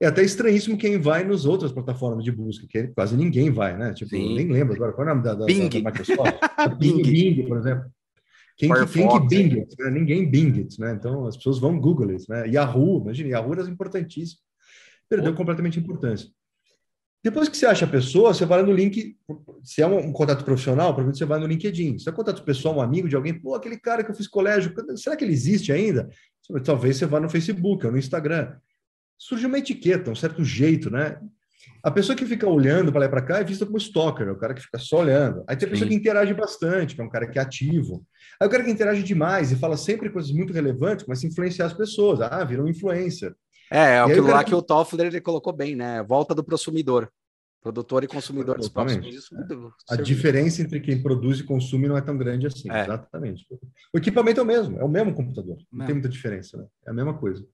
É até estranhíssimo quem vai nas outras plataformas de busca, que quase ninguém vai, né? Tipo, eu nem lembro agora. Qual é o nome da Microsoft? Bing, por exemplo. Quem que Bing it, né? Ninguém Bing it, né? Então, as pessoas vão Google it, né? Yahoo, imagina, Yahoo era importantíssimo. Perdeu completamente a importância. Depois que você acha a pessoa, você vai no link. Se é um contato profissional, provavelmente você vai no LinkedIn. Se é um contato pessoal, um amigo de alguém, aquele cara que eu fiz colégio, será que ele existe ainda? Talvez você vá no Facebook ou no Instagram. Surge uma etiqueta, um certo jeito, né? A pessoa que fica olhando para lá e para cá é vista como stalker, é o cara que fica só olhando. Aí tem a pessoa que interage bastante, que é um cara que é ativo. Aí o cara que interage demais e fala sempre coisas muito relevantes, começa a influenciar as pessoas. Ah, virou um influencer. É aquilo lá que o Toffler ele colocou bem, né? Volta do consumidor. Produtor e consumidor. A diferença entre quem produz e consome não é tão grande assim. É. Exatamente. O equipamento é o mesmo. É o mesmo computador. Não tem muita diferença, né? É a mesma coisa.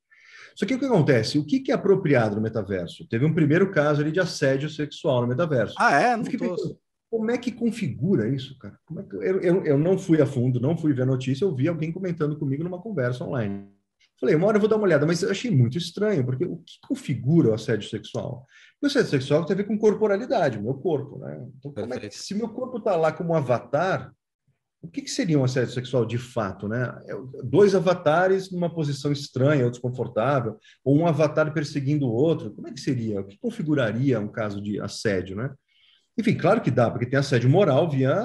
Só que o que acontece? O que é apropriado no metaverso? Teve um primeiro caso ali de assédio sexual no metaverso. Ah, é? Não pensando, como é que configura isso, cara? Como é que... eu não fui a fundo, não fui ver a notícia, eu vi alguém comentando comigo numa conversa online. Falei, uma hora eu vou dar uma olhada, mas eu achei muito estranho, porque o que configura o assédio sexual? O assédio sexual tem a ver com corporalidade, o meu corpo, né? Então, como é que, se meu corpo está lá como um avatar... O que seria um assédio sexual de fato, né? Dois avatares numa posição estranha ou desconfortável, ou um avatar perseguindo o outro. Como é que seria? O que configuraria um caso de assédio, né? Enfim, claro que dá, porque tem assédio moral via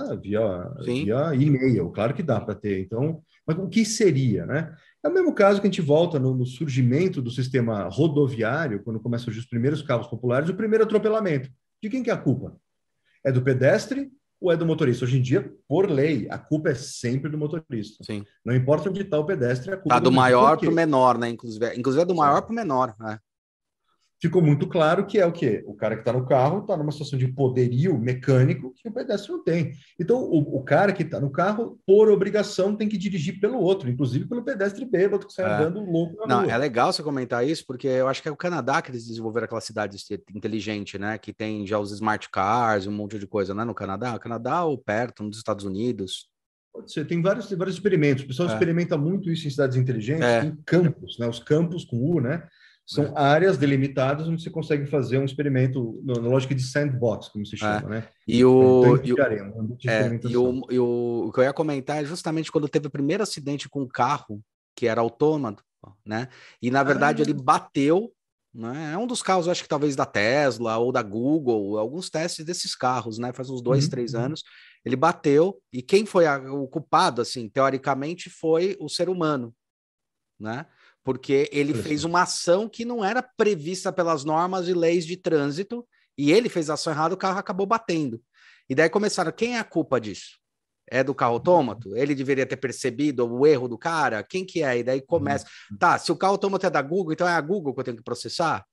e-mail. Claro que dá para ter. Então, mas o que seria, né? É o mesmo caso que a gente volta no surgimento do sistema rodoviário, quando começam a surgir os primeiros carros populares, o primeiro atropelamento. De quem que é a culpa? É do pedestre? Ou é do motorista? Hoje em dia, por lei, a culpa é sempre do motorista. Sim. Não importa onde está o pedestre, a culpa é do maior para o menor, né? Inclusive é do maior para o menor, né? Ficou muito claro que é o quê? O cara que está no carro está numa situação de poderio mecânico que o pedestre não tem. Então, o cara que está no carro, por obrigação, tem que dirigir pelo outro, inclusive pelo pedestre bêbado que sai andando louco na rua. É legal você comentar isso, porque eu acho que é o Canadá que eles desenvolveram aquela cidade inteligente, né? Que tem já os smart cars, um monte de coisa, né? No Canadá. O Canadá ou perto, nos Estados Unidos... Pode ser, tem vários experimentos. O pessoal experimenta muito isso em cidades inteligentes, em campos, né? Os campos com U, né? São áreas delimitadas onde você consegue fazer um experimento, na lógica de sandbox, como se chama, né? E o que eu ia comentar é justamente quando teve o primeiro acidente com o carro, que era autônomo, né? E, na verdade, ele bateu, né? É um dos carros, acho que talvez da Tesla ou da Google, alguns testes desses carros, né? Faz uns 2, 3 anos. Ele bateu, e quem foi o culpado, assim, teoricamente, foi o ser humano, né? Porque ele fez uma ação que não era prevista pelas normas e leis de trânsito, e ele fez a ação errada, o carro acabou batendo. E daí começaram, quem é a culpa disso? É do carro autômato? Ele deveria ter percebido o erro do cara? Quem que é? E daí começa, se o carro autômato é da Google, então é a Google que eu tenho que processar?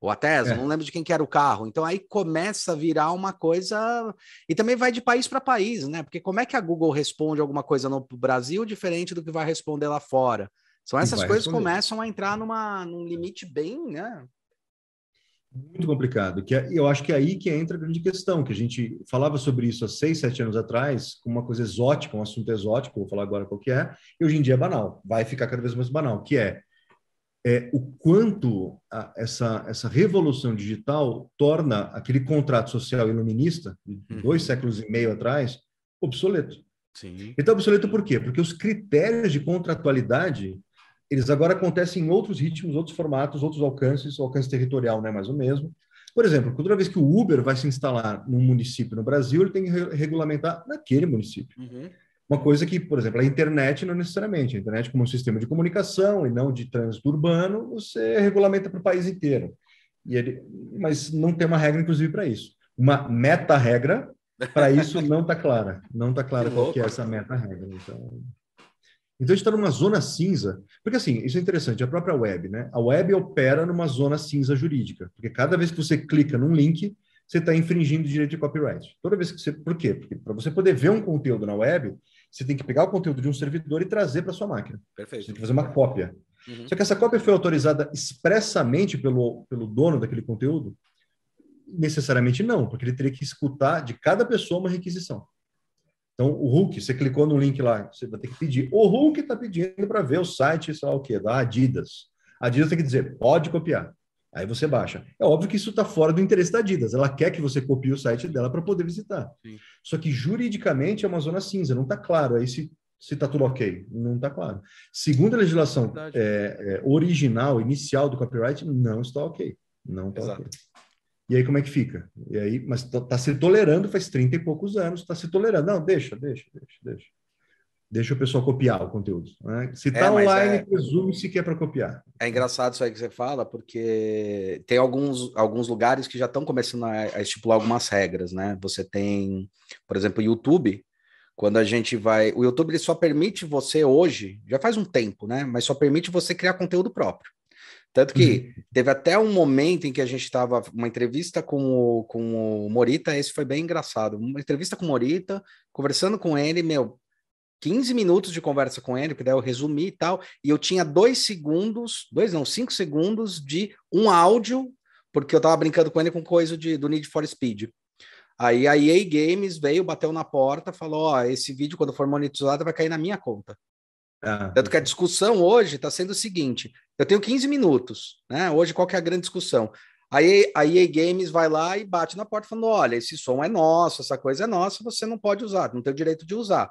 Ou a Tesla, não lembro de quem que era o carro. Então aí começa a virar uma coisa... E também vai de país para país, né? Porque como é que a Google responde alguma coisa no Brasil diferente do que vai responder lá fora? São essas coisas que começam a entrar num limite bem, né? Muito complicado. Eu acho que é aí que entra a grande questão, que a gente falava sobre isso há 6, 7 anos atrás, como uma coisa exótica, um assunto exótico, vou falar agora qual que é, e hoje em dia é banal, vai ficar cada vez mais banal, que é o quanto essa revolução digital torna aquele contrato social iluminista, de 2 séculos e meio atrás, obsoleto. Sim. Então, obsoleto por quê? Porque os critérios de contratualidade... Eles agora acontecem em outros ritmos, outros formatos, outros alcances, o alcance territorial não é mais o mesmo. Por exemplo, toda vez que o Uber vai se instalar num município no Brasil, ele tem que regulamentar naquele município. Uhum. Uma coisa que, por exemplo, a internet não necessariamente. A internet como um sistema de comunicação e não de trânsito urbano, você regulamenta para o país inteiro. Mas não tem uma regra, inclusive, para isso. Uma meta-regra, para isso não está clara. Não está clara qual que é essa meta-regra. Então, a gente está numa zona cinza, porque assim, isso é interessante, a própria web, né? A web opera numa zona cinza jurídica, porque cada vez que você clica num link, você está infringindo o direito de copyright. Toda vez que você... Por quê? Porque para você poder ver um conteúdo na web, você tem que pegar o conteúdo de um servidor e trazer para sua máquina. Perfeito. Você tem que fazer uma cópia. Uhum. Só que essa cópia foi autorizada expressamente pelo dono daquele conteúdo? Necessariamente não, porque ele teria que escutar de cada pessoa uma requisição. Então, o Ruki, você clicou no link lá, você vai ter que pedir. O Ruki está pedindo para ver o site, sei lá o quê, da Adidas. A Adidas tem que dizer, pode copiar. Aí você baixa. É óbvio que isso está fora do interesse da Adidas. Ela quer que você copie o site dela para poder visitar. Sim. Só que juridicamente é uma zona cinza, não está claro. Aí se está tudo ok, não está claro. Segundo a legislação original, inicial do copyright, não está ok. Não está ok. E aí, como é que fica? E aí, mas está se tolerando faz 30 e poucos anos, está se tolerando. Não, deixa. deixa o pessoal copiar o conteúdo, né? Se está online, presume-se que é para copiar. É engraçado isso aí que você fala, porque tem alguns lugares que já estão começando a estipular algumas regras, né? Você tem, por exemplo, o YouTube, quando a gente vai... O YouTube ele só permite você hoje, já faz um tempo, né? Mas só permite você criar conteúdo próprio. Tanto que teve até um momento em que a gente estava... Uma entrevista com o Morita, esse foi bem engraçado. Uma entrevista com o Morita, conversando com ele, 15 minutos de conversa com ele, porque daí eu resumi e tal, e eu tinha 5 segundos de um áudio, porque eu tava brincando com ele com coisa do Need for Speed. Aí a EA Games veio, bateu na porta, falou, esse vídeo quando for monetizado vai cair na minha conta. Tanto que a discussão hoje está sendo o seguinte, eu tenho 15 minutos, né? Hoje qual que é a grande discussão? Aí a EA Games vai lá e bate na porta falando, olha, esse som é nosso, essa coisa é nossa, você não pode usar, não tem o direito de usar.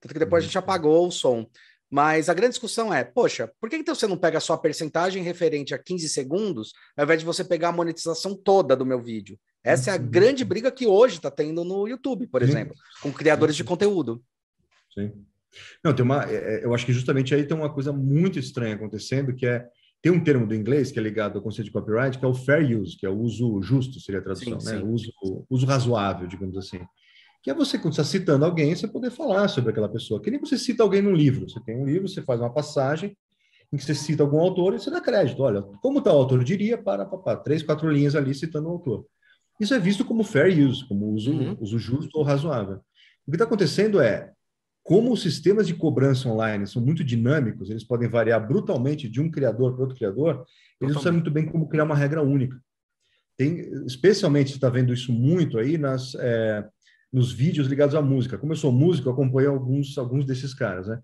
Tanto que depois a gente apagou o som. Mas a grande discussão é, poxa, por que então você não pega só a percentagem referente a 15 segundos, ao invés de você pegar a monetização toda do meu vídeo? Essa é a grande briga que hoje está tendo no YouTube, por exemplo, com criadores de conteúdo. Sim. Não, eu acho que justamente aí tem uma coisa muito estranha acontecendo, que é, tem um termo do inglês que é ligado ao conceito de copyright, que é o fair use, que é o uso justo, seria a tradução, sim, né? Sim. Uso razoável, digamos assim. Que é você, quando você está citando alguém, você poder falar sobre aquela pessoa. Que nem você cita alguém num livro. Você tem um livro, você faz uma passagem em que você cita algum autor e você dá crédito. Olha, como tal autor diria, 3, 4 linhas ali citando o autor. Isso é visto como fair use, como uso justo ou razoável. O que está acontecendo é, como os sistemas de cobrança online são muito dinâmicos, eles podem variar brutalmente de um criador para outro criador, eles não sabem muito bem como criar uma regra única. Especialmente, você está vendo isso muito aí nos vídeos ligados à música. Como eu sou músico, eu acompanho alguns desses caras, né?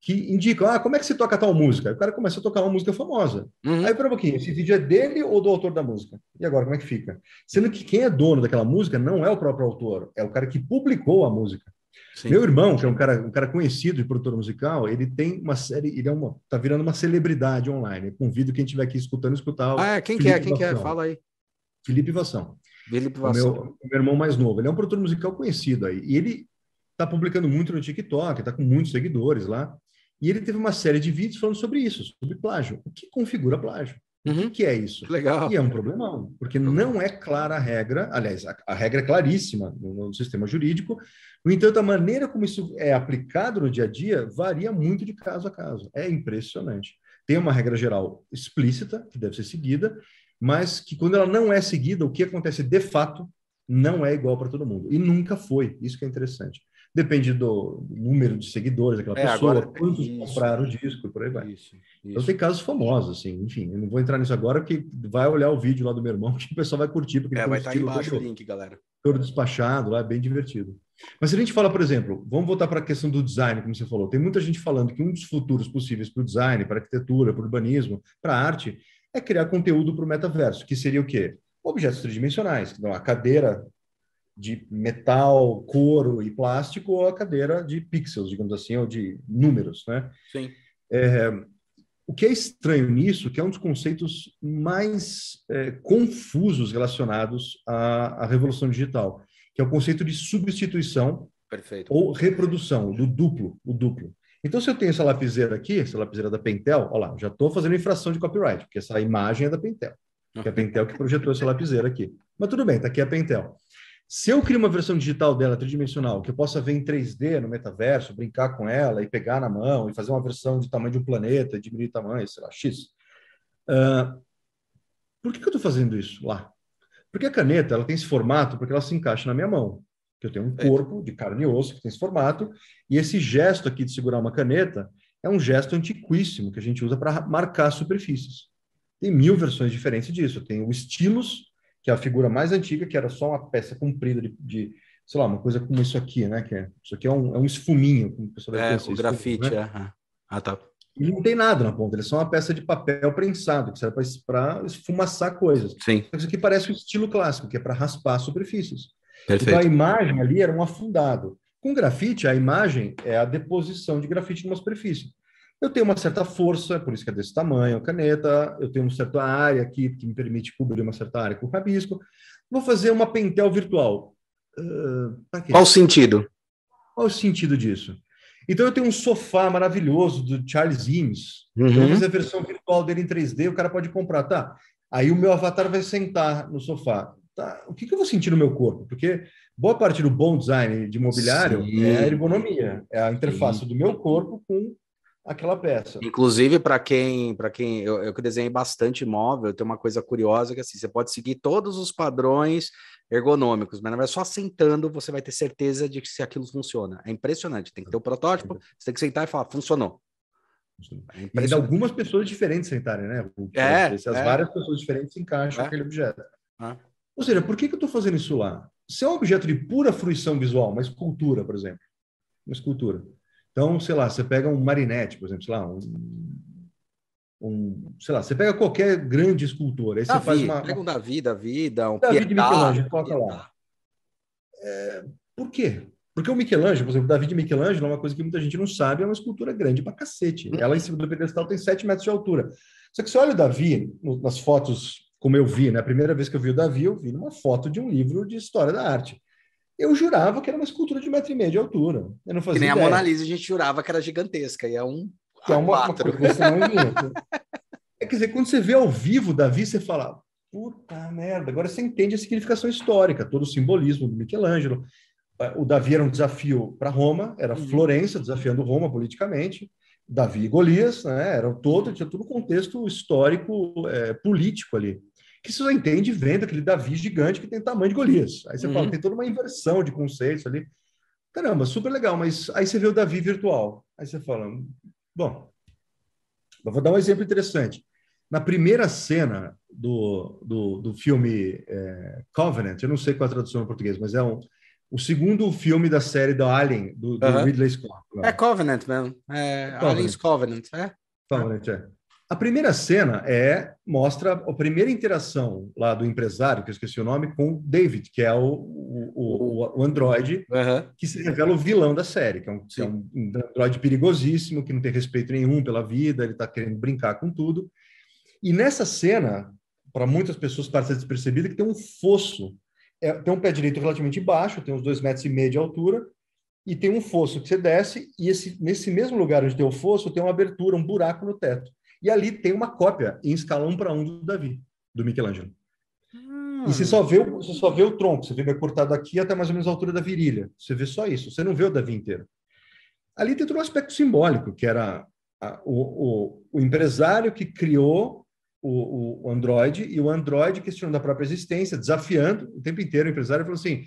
Que indicam, como é que se toca tal música? O cara começa a tocar uma música famosa. Aí, por um pouquinho, esse vídeo é dele ou do autor da música? E agora, como é que fica? Sendo que quem é dono daquela música não é o próprio autor, é o cara que publicou a música. Sim. Meu irmão, que é um cara conhecido de produtor musical, ele tem uma série, tá virando uma celebridade online. Eu convido quem estiver aqui escutar. Quem quer? Fala aí. Felipe Vassão. O meu irmão mais novo, ele é um produtor musical conhecido aí, e ele está publicando muito no TikTok, está com muitos seguidores lá, e ele teve uma série de vídeos falando sobre isso, sobre plágio, o que configura plágio, o que é isso? Legal. E é um problemão, porque não é clara a regra, aliás, a regra é claríssima no sistema jurídico, no entanto, a maneira como isso é aplicado no dia a dia varia muito de caso a caso, é impressionante. Tem uma regra geral explícita, que deve ser seguida, mas que quando ela não é seguida, o que acontece de fato não é igual para todo mundo. E nunca foi. Isso que é interessante. Depende do número de seguidores daquela pessoa, quantos compraram o disco e por aí vai. Isso. Então tem casos famosos, assim. Enfim, eu não vou entrar nisso agora, porque vai olhar o vídeo lá do meu irmão, que o pessoal vai curtir. Porque vai estar aí embaixo o link, galera. Todo despachado lá, é bem divertido. Mas se a gente fala, por exemplo, vamos voltar para a questão do design, como você falou. Tem muita gente falando que um dos futuros possíveis para o design, para a arquitetura, para o urbanismo, para a arte... é criar conteúdo para o metaverso, que seria o quê? Objetos tridimensionais, então a cadeira de metal, couro e plástico, ou a cadeira de pixels, digamos assim, ou de números, né? Sim. O que é estranho nisso, que é um dos conceitos mais confusos relacionados à revolução digital, que é o conceito de substituição ou reprodução, o duplo. Então, se eu tenho essa lapiseira aqui, essa lapiseira da Pentel, olha lá, já estou fazendo infração de copyright, porque essa imagem é da Pentel, que é a Pentel que projetou essa lapiseira aqui. Mas tudo bem, está aqui a Pentel. Se eu crio uma versão digital dela, tridimensional, que eu possa ver em 3D no metaverso, brincar com ela e pegar na mão, e fazer uma versão de tamanho de um planeta, diminuir o tamanho, sei lá, X. Por que eu estou fazendo isso lá? Porque a caneta ela tem esse formato porque ela se encaixa na minha mão. Que eu tenho um corpo de carne e osso que tem esse formato, e esse gesto aqui de segurar uma caneta é um gesto antiquíssimo que a gente usa para marcar superfícies. Tem 1000 versões diferentes disso. Tem o estilos, que é a figura mais antiga, que era só uma peça comprida de sei lá, uma coisa como isso aqui, né? Que isso aqui é um esfuminho, como o pessoal deve conhecer. O grafite, né? Tá. E não tem nada na ponta, eles são uma peça de papel prensado, que serve para esfumaçar coisas. Sim. Isso aqui parece o estilo clássico, que é para raspar superfícies. Perfeito. Então, a imagem ali era um afundado. Com grafite, a imagem é a deposição de grafite numa superfície. Eu tenho uma certa força, por isso que é desse tamanho, a caneta, eu tenho uma certa área aqui, que me permite cobrir uma certa área com rabisco. Vou fazer uma Pentel virtual. Qual o sentido? Qual o sentido disso? Então eu tenho um sofá maravilhoso do Charles Eames. Eu fiz a versão virtual dele em 3D, o cara pode comprar, tá? Aí o meu avatar vai sentar no sofá. Tá, o que, que eu vou sentir no meu corpo? Porque boa parte do bom design de mobiliário é a ergonomia, é a interface do meu corpo com aquela peça. Inclusive, para quem eu desenhei bastante móvel, tem uma coisa curiosa que assim, você pode seguir todos os padrões ergonômicos, mas na verdade só sentando você vai ter certeza de que se aquilo funciona. É impressionante, tem que ter o protótipo, você tem que sentar e falar, funcionou. Mas algumas pessoas diferentes sentarem, né? As várias pessoas diferentes se encaixam naquele objeto. Ou seja, por que eu estou fazendo isso lá? Se é um objeto de pura fruição visual, uma escultura, por exemplo. Uma escultura. Então, sei lá, você pega um marinete, por exemplo, sei lá, você pega qualquer grande escultor. Aí você faz uma... Pega um David, um Pietá. David de Michelangelo, coloca lá. Por quê? Porque o Michelangelo, por exemplo, o David de Michelangelo é uma coisa que muita gente não sabe, é uma escultura grande pra cacete. Ela em cima do pedestal tem 7 metros de altura. Só que você olha o Davi nas fotos... Como eu vi, né? A primeira vez que eu vi o Davi, eu vi numa foto de um livro de história da arte. Eu jurava que era uma escultura de 1,5 metro de altura. Eu não fazia que nem ideia. A Mona Lisa, a gente jurava que era gigantesca. E é um que é uma coisa que você não inventa. Quer dizer, quando você vê ao vivo o Davi, você fala, puta merda, agora você entende a significação histórica, todo o simbolismo do Michelangelo. O Davi era um desafio para Roma, era Florença desafiando Roma politicamente. Davi e Golias, né? Tinha todo o contexto histórico, político ali. Que você já entende vendo aquele Davi gigante que tem o tamanho de Golias. Aí você fala, tem toda uma inversão de conceitos ali. Caramba, super legal, mas aí você vê o Davi virtual. Aí você fala, bom, eu vou dar um exemplo interessante. Na primeira cena do filme Covenant, eu não sei qual é a tradução em português, mas é o segundo filme da série do Alien, do Ridley Scott. Lá. É Covenant mesmo. Alien's Covenant, é? Covenant, é. A primeira cena mostra a primeira interação lá do empresário, que eu esqueci o nome, com o David, que é o androide, que se revela o vilão da série, que é um androide perigosíssimo, que não tem respeito nenhum pela vida, ele está querendo brincar com tudo. E nessa cena, para muitas pessoas parece despercebida, que tem um fosso, tem um pé direito relativamente baixo, tem uns 2,5 metros de altura, e tem um fosso que você desce, e nesse mesmo lugar onde tem o fosso, tem uma abertura, um buraco no teto. E ali tem uma cópia em escala 1:1 do Davi, do Michelangelo. E você só vê o tronco, você vê que é cortado aqui até mais ou menos a altura da virilha. Você vê só isso, você não vê o Davi inteiro. Ali tem todo um aspecto simbólico, que era o empresário que criou o androide, e o androide questionando a própria existência, desafiando o tempo inteiro. O empresário falou assim,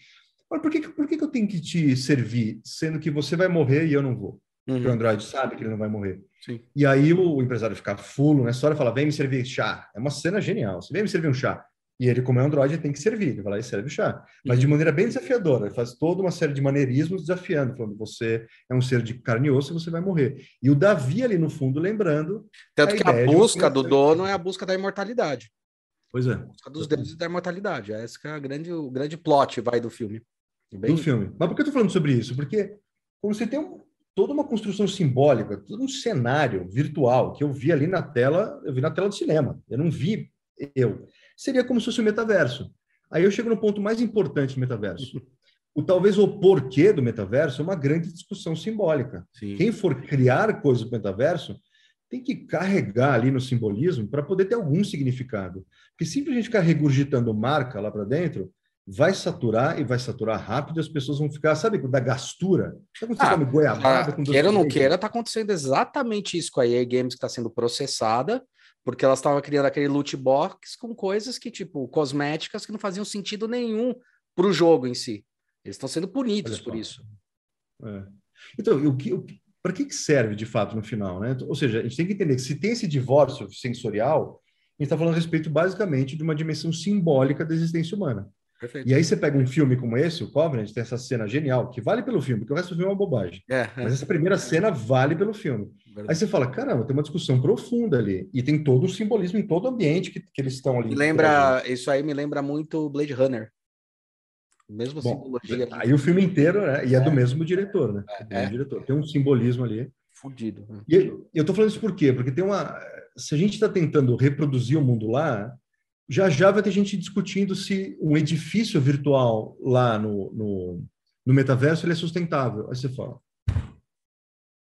mas por que eu tenho que te servir, sendo que você vai morrer e eu não vou? Porque o androide sabe que ele não vai morrer. Sim. E aí o empresário fica fulo nessa hora e fala, vem me servir chá. É uma cena genial. Você vem me servir um chá. E ele, como é androide, ele tem que servir. Ele vai lá e serve o chá. Mas de maneira bem desafiadora. Ele faz toda uma série de maneirismos desafiando, falando, você é um ser de carne e osso e você vai morrer. E o Davi ali no fundo lembrando... Tanto que a busca do dono é a busca da imortalidade. Pois é. A busca dos deuses e da imortalidade. Esse que é o grande plot do filme. Do filme. Mas por que eu tô falando sobre isso? Porque quando você tem toda uma construção simbólica, todo um cenário virtual que eu vi ali na tela, eu vi na tela do cinema, eu não vi eu. Seria como se fosse um metaverso. Aí eu chego no ponto mais importante do metaverso. Talvez o porquê do metaverso é uma grande discussão simbólica. Sim. Quem for criar coisas do metaverso tem que carregar ali no simbolismo para poder ter algum significado. Porque simplesmente ficar regurgitando marca lá para dentro, vai saturar, e vai saturar rápido, as pessoas vão ficar, sabe, da gastura. Sabe quando você come goiabada? Queira ou não queira, está acontecendo exatamente isso com a EA Games, que está sendo processada, porque elas estavam criando aquele loot box com coisas que, tipo, cosméticas, que não faziam sentido nenhum para o jogo em si. Eles estão sendo punidos por isso. Então, para que serve, de fato, no final, né? Ou seja, a gente tem que entender que se tem esse divórcio sensorial, a gente está falando a respeito, basicamente, de uma dimensão simbólica da existência humana. Perfeito. E aí você pega um filme como esse, o Covenant, tem essa cena genial, que vale pelo filme, porque o resto do filme é uma bobagem. Mas essa primeira cena vale pelo filme. Verdade. Aí você fala, caramba, tem uma discussão profunda ali, e tem todo o simbolismo em todo o ambiente que eles estão ali. Isso aí me lembra muito Blade Runner. Mesmo simbologia. Aí o filme inteiro, né? E é do mesmo diretor, né? Diretor. Tem um simbolismo ali. Fudido. E eu estou falando isso por quê? Porque tem uma... Se a gente está tentando reproduzir o mundo lá... Já vai ter gente discutindo se um edifício virtual lá no metaverso ele é sustentável. Aí você fala,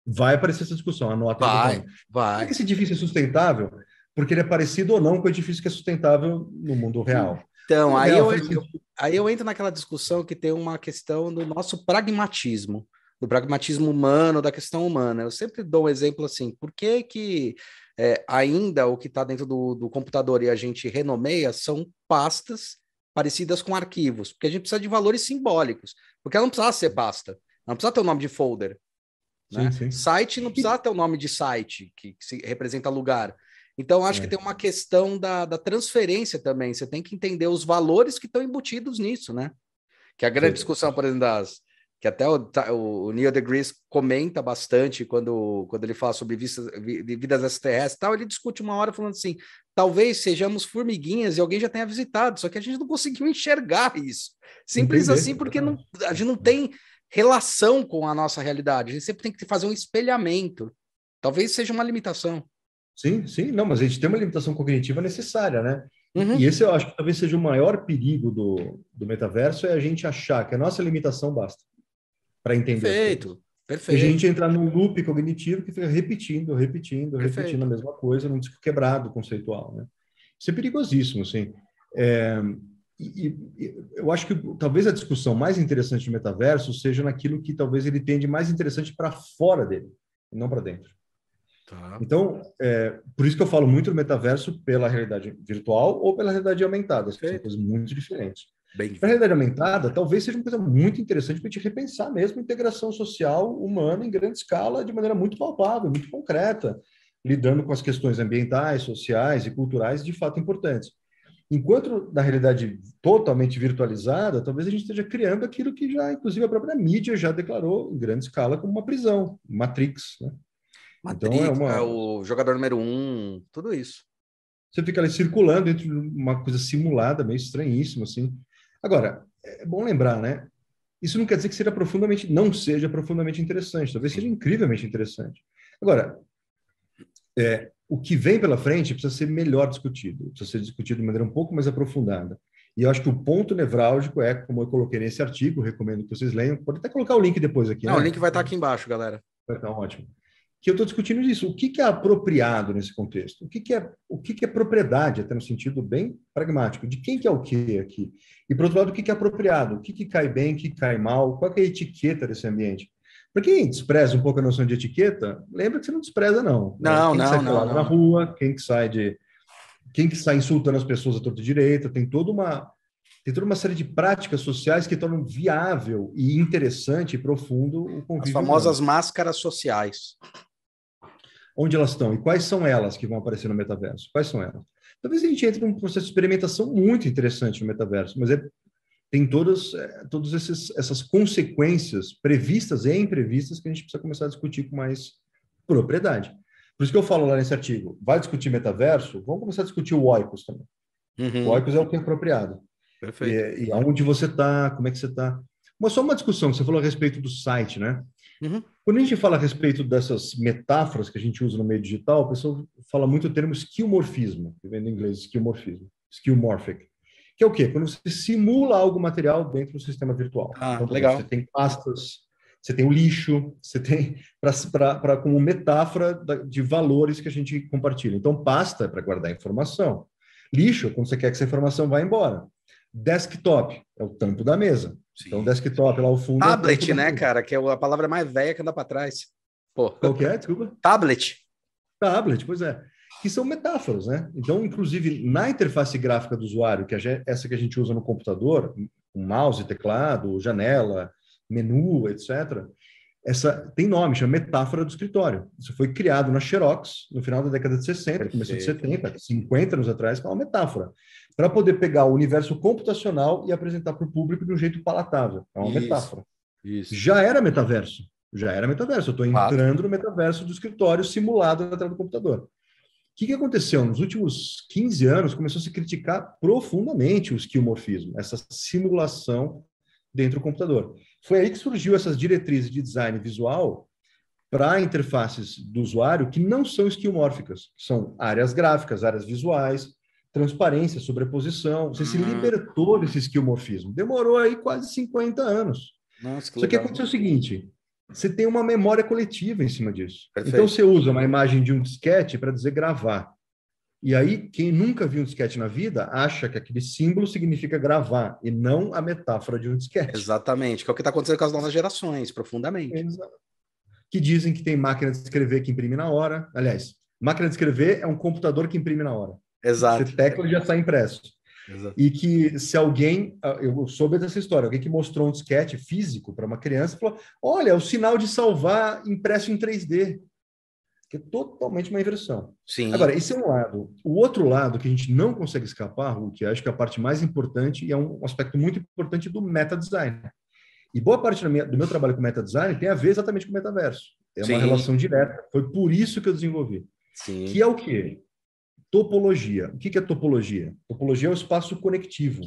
vai aparecer essa discussão. Anota aí. Vai. Será que esse edifício é sustentável? Porque ele é parecido ou não com o edifício que é sustentável no mundo real. Então, aí eu entro naquela discussão que tem uma questão do nosso pragmatismo, do pragmatismo humano, da questão humana. Eu sempre dou um exemplo assim, por que que ainda o que está dentro do computador e a gente renomeia são pastas parecidas com arquivos? Porque a gente precisa de valores simbólicos, porque ela não precisa ser pasta, ela não precisa ter o nome de folder, né? Sim, sim. Site não precisa ter o nome de site, que se representa lugar. Então, acho que tem uma questão da transferência também. Você tem que entender os valores que estão embutidos nisso, né? Que a grande discussão, por exemplo, que até o Neil deGrasse comenta bastante quando ele fala sobre vidas extraterrestres e tal, ele discute uma hora falando assim, talvez sejamos formiguinhas e alguém já tenha visitado, só que a gente não conseguiu enxergar isso. Simples assim, porque a gente não tem relação com a nossa realidade. A gente sempre tem que fazer um espelhamento. Talvez seja uma limitação. Sim, sim, não, mas a gente tem uma limitação cognitiva necessária, né? Uhum. E esse eu acho que talvez seja o maior perigo do metaverso, é a gente achar que a nossa limitação basta para entender. Perfeito. E a gente entrar num loop cognitivo que fica repetindo a mesma coisa, num disco quebrado conceitual, né? Isso é perigosíssimo, sim. Eu acho que talvez a discussão mais interessante do metaverso seja naquilo que talvez ele tenha de mais interessante para fora dele, e não para dentro. Então, por isso que eu falo muito do metaverso pela realidade virtual ou pela realidade aumentada. São coisas muito diferentes. A realidade aumentada talvez seja uma coisa muito interessante para a gente repensar mesmo a integração social humana em grande escala de maneira muito palpável, muito concreta, lidando com as questões ambientais, sociais e culturais de fato importantes. Enquanto na realidade totalmente virtualizada, talvez a gente esteja criando aquilo que já, inclusive, a própria mídia já declarou em grande escala como uma prisão, Matrix, né? Matrix, então o jogador número 1, tudo isso. Você fica ali circulando entre uma coisa simulada, meio estranhíssima, assim. Agora, é bom lembrar, né? Isso não quer dizer que não seja profundamente interessante. Talvez seja incrivelmente interessante. Agora, o que vem pela frente precisa ser melhor discutido. Precisa ser discutido de maneira um pouco mais aprofundada. E eu acho que o ponto nevrálgico é, como eu coloquei nesse artigo, recomendo que vocês leiam. Pode até colocar o link depois aqui, né? O link vai estar aqui embaixo, galera. Vai estar ótimo. Que eu estou discutindo isso. O que é apropriado nesse contexto? O que é propriedade, até no sentido bem pragmático? De quem que é o que aqui? E, por outro lado, o que é apropriado? O que cai bem, o que cai mal? Qual que é a etiqueta desse ambiente? Para quem despreza um pouco a noção de etiqueta, lembra que você não despreza, não. Quem sai na rua, quem sai insultando as pessoas à torta e direita, tem toda uma série de práticas sociais que tornam viável e interessante e profundo o convívio. As famosas máscaras sociais. Onde elas estão? E quais são elas que vão aparecer no metaverso? Quais são elas? Talvez a gente entre num processo de experimentação muito interessante no metaverso, mas tem todas essas consequências previstas e imprevistas que a gente precisa começar a discutir com mais propriedade. Por isso que eu falo lá nesse artigo, vai discutir metaverso? Vamos começar a discutir o oikos também. Uhum. O oikos é o que é apropriado. Perfeito. E aonde você está, como é que você está. Mas só uma discussão, você falou a respeito do site, né? Uhum. Quando a gente fala a respeito dessas metáforas que a gente usa no meio digital, o pessoal fala muito o termo skeuomorfismo, que vem do inglês, skeuomorphic, que é o quê? Quando você simula algo material dentro do sistema virtual. Então, legal. Você tem pastas, você tem o lixo, você tem como metáfora de valores que a gente compartilha. Então, pasta é para guardar informação. Lixo é quando você quer que essa informação vá embora. Desktop é o tampo da mesa. Sim. Então, desktop lá ao fundo. Tablet, né, cara? Que é a palavra mais velha que anda para trás. Pô. Qual que é? Desculpa. Tablet, pois é. Que são metáforas, né? Então, inclusive, na interface gráfica do usuário, que é essa que a gente usa no computador, o mouse, teclado, janela, menu, etc., essa tem nome, chama metáfora do escritório. Isso foi criado na Xerox, no final da década de 60, começo de 70, 50 anos atrás, que é uma metáfora, para poder pegar o universo computacional e apresentar para o público de um jeito palatável. É uma metáfora. Isso. Já era metaverso. Eu estou entrando no metaverso do escritório simulado na tela do computador. O que aconteceu? Nos últimos 15 anos, começou a se criticar profundamente o skeuomorfismo, essa simulação dentro do computador. Foi aí que surgiu essas diretrizes de design visual para interfaces do usuário que não são skeuomórficas, são áreas gráficas, áreas visuais, transparência, sobreposição. Você se libertou desse skeuomorfismo. Demorou aí quase 50 anos. Nossa, que legal. Só que aconteceu o seguinte, você tem uma memória coletiva em cima disso. Perfeito. Então, você usa uma imagem de um disquete para dizer gravar. E aí, quem nunca viu um disquete na vida, acha que aquele símbolo significa gravar, e não a metáfora de um disquete. Exatamente, que é o que está acontecendo com as novas gerações, profundamente. Exato. Que dizem que tem máquina de escrever que imprime na hora. Aliás, máquina de escrever é um computador que imprime na hora. Exato. Você tecla e já sai impresso. Exato. E que se alguém... Eu soube dessa história. Alguém que mostrou um disquete físico para uma criança e falou, olha, o sinal de salvar impresso em 3D. Que é totalmente uma inversão. Sim. Agora, esse é um lado. O outro lado que a gente não consegue escapar, Ruki, acho que é a parte mais importante e é um aspecto muito importante do meta-design. E boa parte do meu trabalho com meta-design tem a ver exatamente com o metaverso. É Sim. uma relação direta. Foi por isso que eu desenvolvi. Sim. Que é o quê? Topologia. O que é topologia? Topologia é o espaço conectivo.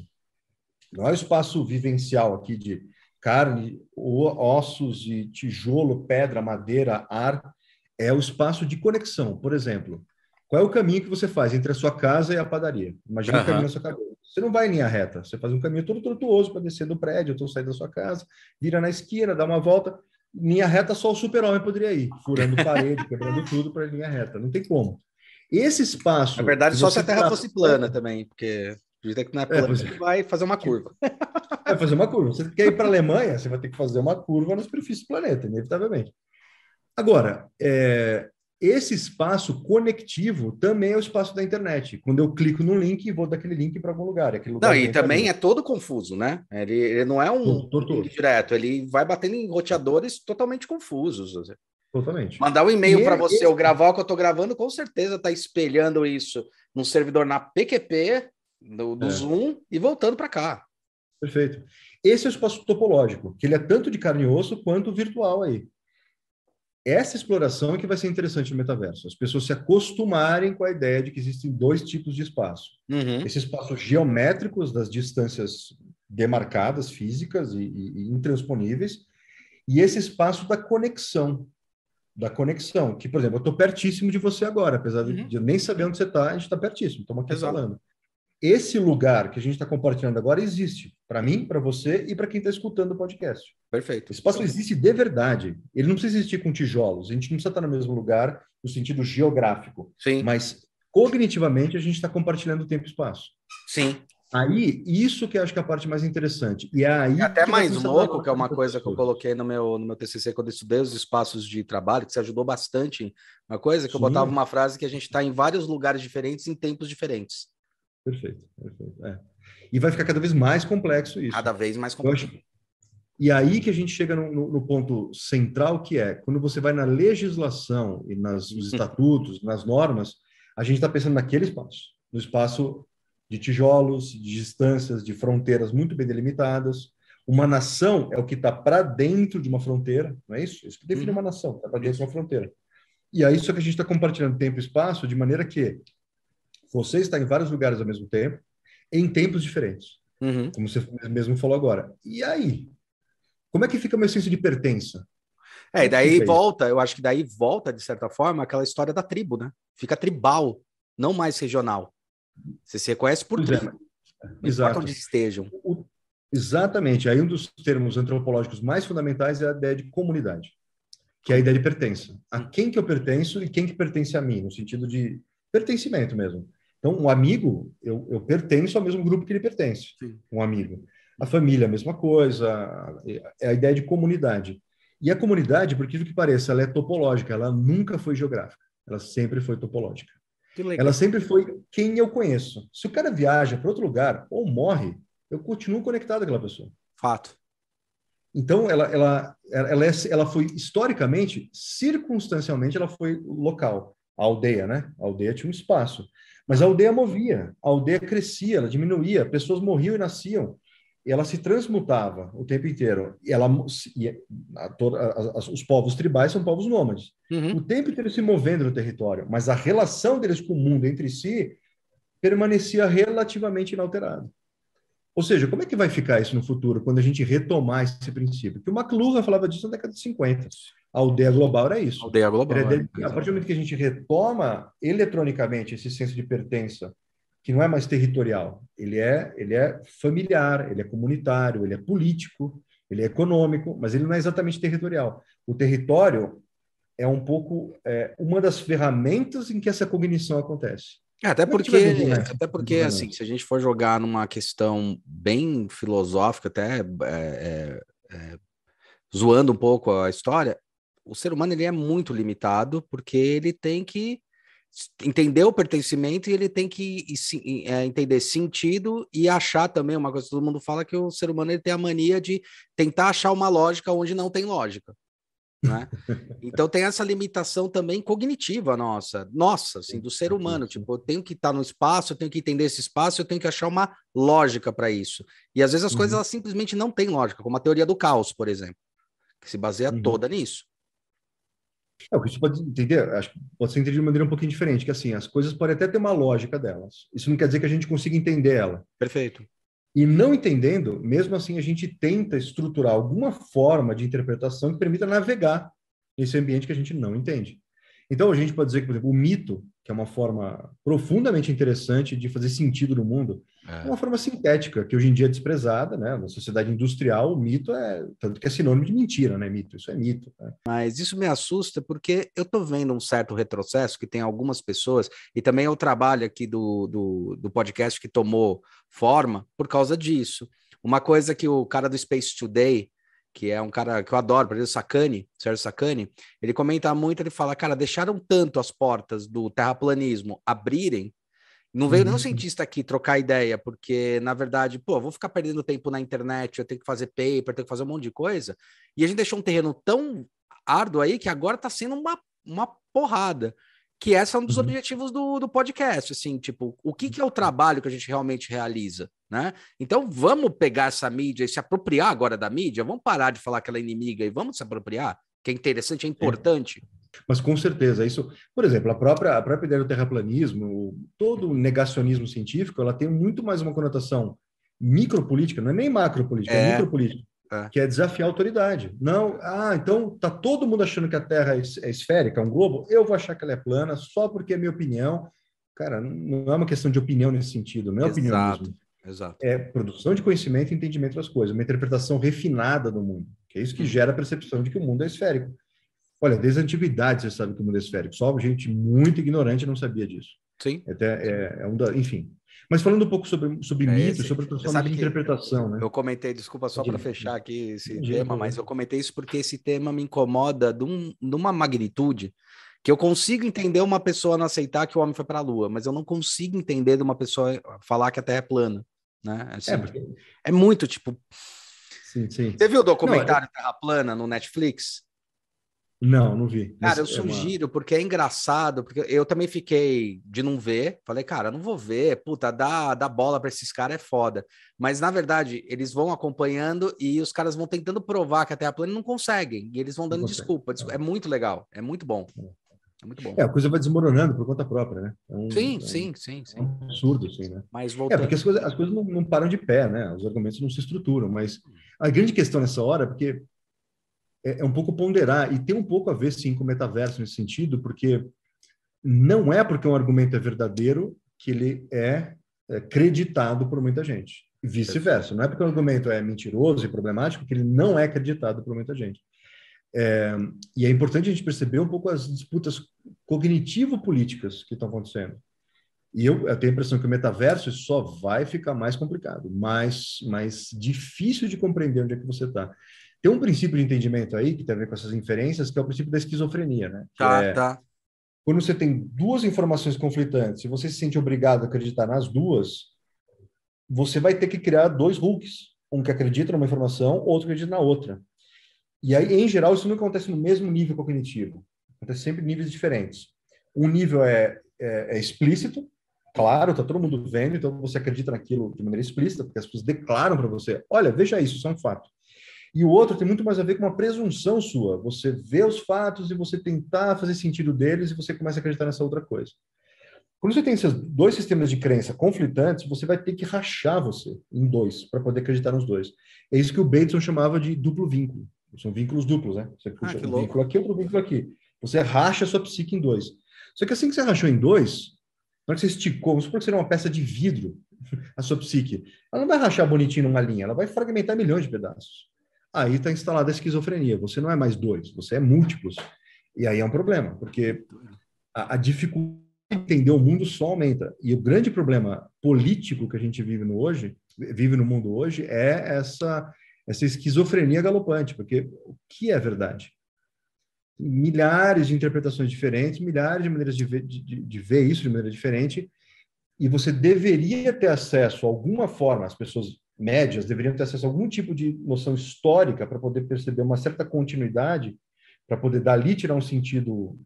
Não é o espaço vivencial aqui de carne, ossos, e tijolo, pedra, madeira, ar. É o espaço de conexão. Por exemplo, qual é o caminho que você faz entre a sua casa e a padaria? Imagina o caminho na sua cabeça. Você não vai em linha reta. Você faz um caminho todo tortuoso para descer do prédio, ou sair da sua casa, vira na esquina, dá uma volta. Linha reta só o super-homem poderia ir, furando parede, quebrando tudo para linha reta. Não tem como. Esse espaço... Na verdade, só se a Terra fosse plana também, porque... Que não é plana, você vai fazer uma curva. Vai fazer uma curva. Você quer ir para a Alemanha, você vai ter que fazer uma curva na superfície do planeta, inevitavelmente. Agora, esse espaço conectivo também é o espaço da internet. Quando eu clico no link, vou daquele link para algum lugar. Aquele lugar não, e também é todo confuso, né? Ele não é um link direto, ele vai batendo em roteadores totalmente confusos. Totalmente. Mandar um e-mail para você, ou gravar o que eu estou gravando, com certeza está espelhando isso num servidor na PQP, do Zoom, e voltando para cá. Perfeito. Esse é o espaço topológico, que ele é tanto de carne e osso quanto virtual aí. Essa exploração é que vai ser interessante no metaverso. As pessoas se acostumarem com a ideia de que existem dois tipos de espaço. Uhum. Esses espaços geométricos das distâncias demarcadas, físicas e intransponíveis. E esse espaço da conexão. Que, por exemplo, eu estou pertíssimo de você agora. Apesar de eu nem saber onde você está, a gente está pertíssimo. Estamos aqui falando. Esse lugar que a gente está compartilhando agora existe. Para mim, para você e para quem está escutando o podcast. Perfeito. Esse espaço existe de verdade. Ele não precisa existir com tijolos. A gente não precisa estar no mesmo lugar no sentido geográfico. Sim. Mas, cognitivamente, a gente está compartilhando tempo e espaço. Sim. Aí, isso que eu acho que é a parte mais interessante. E aí, até mais louco, que é uma coisa que eu coloquei no meu TCC, quando eu estudei os espaços de trabalho, que se ajudou bastante. Uma coisa que eu botava uma frase que a gente está em vários lugares diferentes, em tempos diferentes. Perfeito. E vai ficar cada vez mais complexo isso. Cada vez mais complexo. E aí que a gente chega no ponto central, que é quando você vai na legislação e nos estatutos, nas normas, a gente está pensando naquele espaço. No espaço de tijolos, de distâncias, de fronteiras muito bem delimitadas. Uma nação é o que está para dentro de uma fronteira, não é isso? Isso que define uma nação, está para dentro de uma fronteira. E aí só que a gente está compartilhando tempo e espaço de maneira que você está em vários lugares ao mesmo tempo, em tempos diferentes, como você mesmo falou agora. E aí? Como é que fica o meu senso de pertença? Eu acho que daí volta, de certa forma, aquela história da tribo, né? Fica tribal, não mais regional. Você se reconhece por tribo. Não importa onde estejam. Exatamente. Aí um dos termos antropológicos mais fundamentais é a ideia de comunidade, que é a ideia de pertença. A quem que eu pertenço e quem que pertence a mim, no sentido de pertencimento mesmo. Então, um amigo, eu pertenço ao mesmo grupo que ele pertence, Sim. um amigo. A família, a mesma coisa, é a ideia de comunidade. E a comunidade, por incrível que pareça, ela é topológica, ela nunca foi geográfica, ela sempre foi topológica. Ela sempre foi quem eu conheço. Se o cara viaja para outro lugar ou morre, eu continuo conectado àquela pessoa. Fato. Então, ela foi, historicamente, circunstancialmente, ela foi local. A aldeia, né? A aldeia tinha um espaço. Mas a aldeia movia, a aldeia crescia, ela diminuía, pessoas morriam e nasciam, e ela se transmutava o tempo inteiro. Os povos tribais são povos nômades. O tempo inteiro se movendo no território, mas a relação deles com o mundo entre si permanecia relativamente inalterada. Ou seja, como é que vai ficar isso no futuro, quando a gente retomar esse princípio? Porque o McLuhan falava disso na década de 50. A aldeia global era isso. A partir do momento que a gente retoma eletronicamente esse senso de pertença, que não é mais territorial, ele é familiar, ele é comunitário, ele é político, ele é econômico, mas ele não é exatamente territorial. O território é um pouco uma das ferramentas em que essa cognição acontece. Até porque assim, se a gente for jogar numa questão bem filosófica, até zoando um pouco a história, o ser humano ele é muito limitado porque ele tem que entender o pertencimento e ele tem que entender sentido e achar também uma coisa que todo mundo fala, que o ser humano ele tem a mania de tentar achar uma lógica onde não tem lógica. Né? Então tem essa limitação também cognitiva nossa, assim, do ser humano, tipo, eu tenho que estar no espaço, eu tenho que entender esse espaço, eu tenho que achar uma lógica para isso, e às vezes as coisas elas simplesmente não têm lógica, como a teoria do caos, por exemplo, que se baseia toda nisso. O que você pode entender, acho que pode ser entendido de uma maneira um pouquinho diferente, que assim, as coisas podem até ter uma lógica delas, isso não quer dizer que a gente consiga entender ela. Perfeito. E não entendendo, mesmo assim, a gente tenta estruturar alguma forma de interpretação que permita navegar nesse ambiente que a gente não entende. Então, a gente pode dizer que, por exemplo, o mito, que é uma forma profundamente interessante de fazer sentido no mundo, é uma forma sintética, que hoje em dia é desprezada, né? Na sociedade industrial, o mito é... Tanto que é sinônimo de mentira, né? Mito, isso é mito. Né? Mas isso me assusta porque eu tô vendo um certo retrocesso que tem algumas pessoas, e também é o trabalho aqui do podcast que tomou forma por causa disso. Uma coisa que o cara do Space Today, que é um cara que eu adoro, por exemplo, Sacani, Sérgio Sacani, ele comenta muito, ele fala, cara, deixaram tanto as portas do terraplanismo abrirem, não veio nenhum cientista aqui trocar ideia, porque, na verdade, pô, eu vou ficar perdendo tempo na internet, eu tenho que fazer paper, eu tenho que fazer um monte de coisa, e a gente deixou um terreno tão árduo aí que agora tá sendo uma porrada, que esse é um dos objetivos do podcast, assim, tipo, o que é o trabalho que a gente realmente realiza, né? Então, vamos pegar essa mídia e se apropriar agora da mídia, vamos parar de falar que ela é inimiga e vamos se apropriar, que é interessante, é importante. Mas com certeza, isso, por exemplo, a própria ideia do terraplanismo, todo o negacionismo científico, ela tem muito mais uma conotação micropolítica, não é nem macropolítica, é micropolítica, que é desafiar a autoridade. Não, então tá todo mundo achando que a Terra é esférica, é um globo, eu vou achar que ela é plana só porque é minha opinião. Cara, não é uma questão de opinião nesse sentido, não é opinionismo. Exato. É produção de conhecimento e entendimento das coisas, uma interpretação refinada do mundo, que é isso que gera a percepção de que o mundo é esférico. Olha, desde a antiguidade você sabe que o mundo é esférico, só gente muito ignorante não sabia disso. Sim. Enfim. Mas falando um pouco sobre mito, sobre a transformação de interpretação, né? Eu comentei, desculpa só para fechar aqui esse tema, mas eu comentei isso porque esse tema me incomoda de uma magnitude que eu consigo entender uma pessoa não aceitar que o homem foi para a Lua, mas eu não consigo entender de uma pessoa falar que a Terra é plana, né? Assim, é muito, tipo... Sim, sim. Você viu o documentário Terra Plana no Netflix? Não, não vi. Cara, eu sugiro, porque é engraçado, porque eu também fiquei de não ver, falei, cara, não vou ver, puta, dá bola pra esses caras, é foda. Mas, na verdade, eles vão acompanhando e os caras vão tentando provar que a Terra plana não conseguem, e eles vão dando desculpa. É muito legal, é muito bom. É muito bom. A coisa vai desmoronando por conta própria, né? Sim. É um absurdo, assim, né? Mas voltando... porque as coisas não param de pé, né? Os argumentos não se estruturam, mas a grande questão nessa hora é porque é um pouco ponderar, e tem um pouco a ver, sim, com o metaverso nesse sentido, porque não é porque um argumento é verdadeiro que ele é creditado por muita gente. Vice-versa. Não é porque um argumento é mentiroso e problemático que ele não é creditado por muita gente. E é importante a gente perceber um pouco as disputas cognitivo-políticas que estão acontecendo. E eu tenho a impressão que o metaverso só vai ficar mais complicado, mais difícil de compreender onde é que você está. Tem um princípio de entendimento aí, que tem a ver com essas inferências, que é o princípio da esquizofrenia, né? Quando você tem duas informações conflitantes, se você se sente obrigado a acreditar nas duas, você vai ter que criar dois Hulks. Um que acredita numa informação, outro que acredita na outra. E aí, em geral, isso não acontece no mesmo nível cognitivo. Acontece sempre em níveis diferentes. Um nível é explícito, claro, está todo mundo vendo, então você acredita naquilo de maneira explícita, porque as pessoas declaram para você, olha, veja isso é um fato. E o outro tem muito mais a ver com uma presunção sua. Você vê os fatos e você tentar fazer sentido deles e você começa a acreditar nessa outra coisa. Quando você tem esses dois sistemas de crença conflitantes, você vai ter que rachar você em dois para poder acreditar nos dois. É isso que o Bateson chamava de duplo vínculo. São vínculos duplos, né? Você puxa um vínculo aqui, outro vínculo aqui. Você racha a sua psique em dois. Só que assim que você rachou em dois, na hora que você esticou, vamos supor que seria uma peça de vidro, a sua psique, ela não vai rachar bonitinho numa linha, ela vai fragmentar milhões de pedaços. aí está instalada a esquizofrenia. Você não é mais dois, você é múltiplos. E aí é um problema, porque a dificuldade de entender o mundo só aumenta. E o grande problema político que a gente vive no mundo hoje, é essa esquizofrenia galopante, porque o que é verdade? Milhares de interpretações diferentes, milhares de maneiras de ver isso de maneira diferente, e você deveria ter acesso a alguma forma, as pessoas médias deveriam ter acesso a algum tipo de noção histórica para poder perceber uma certa continuidade, para poder dali tirar um sentido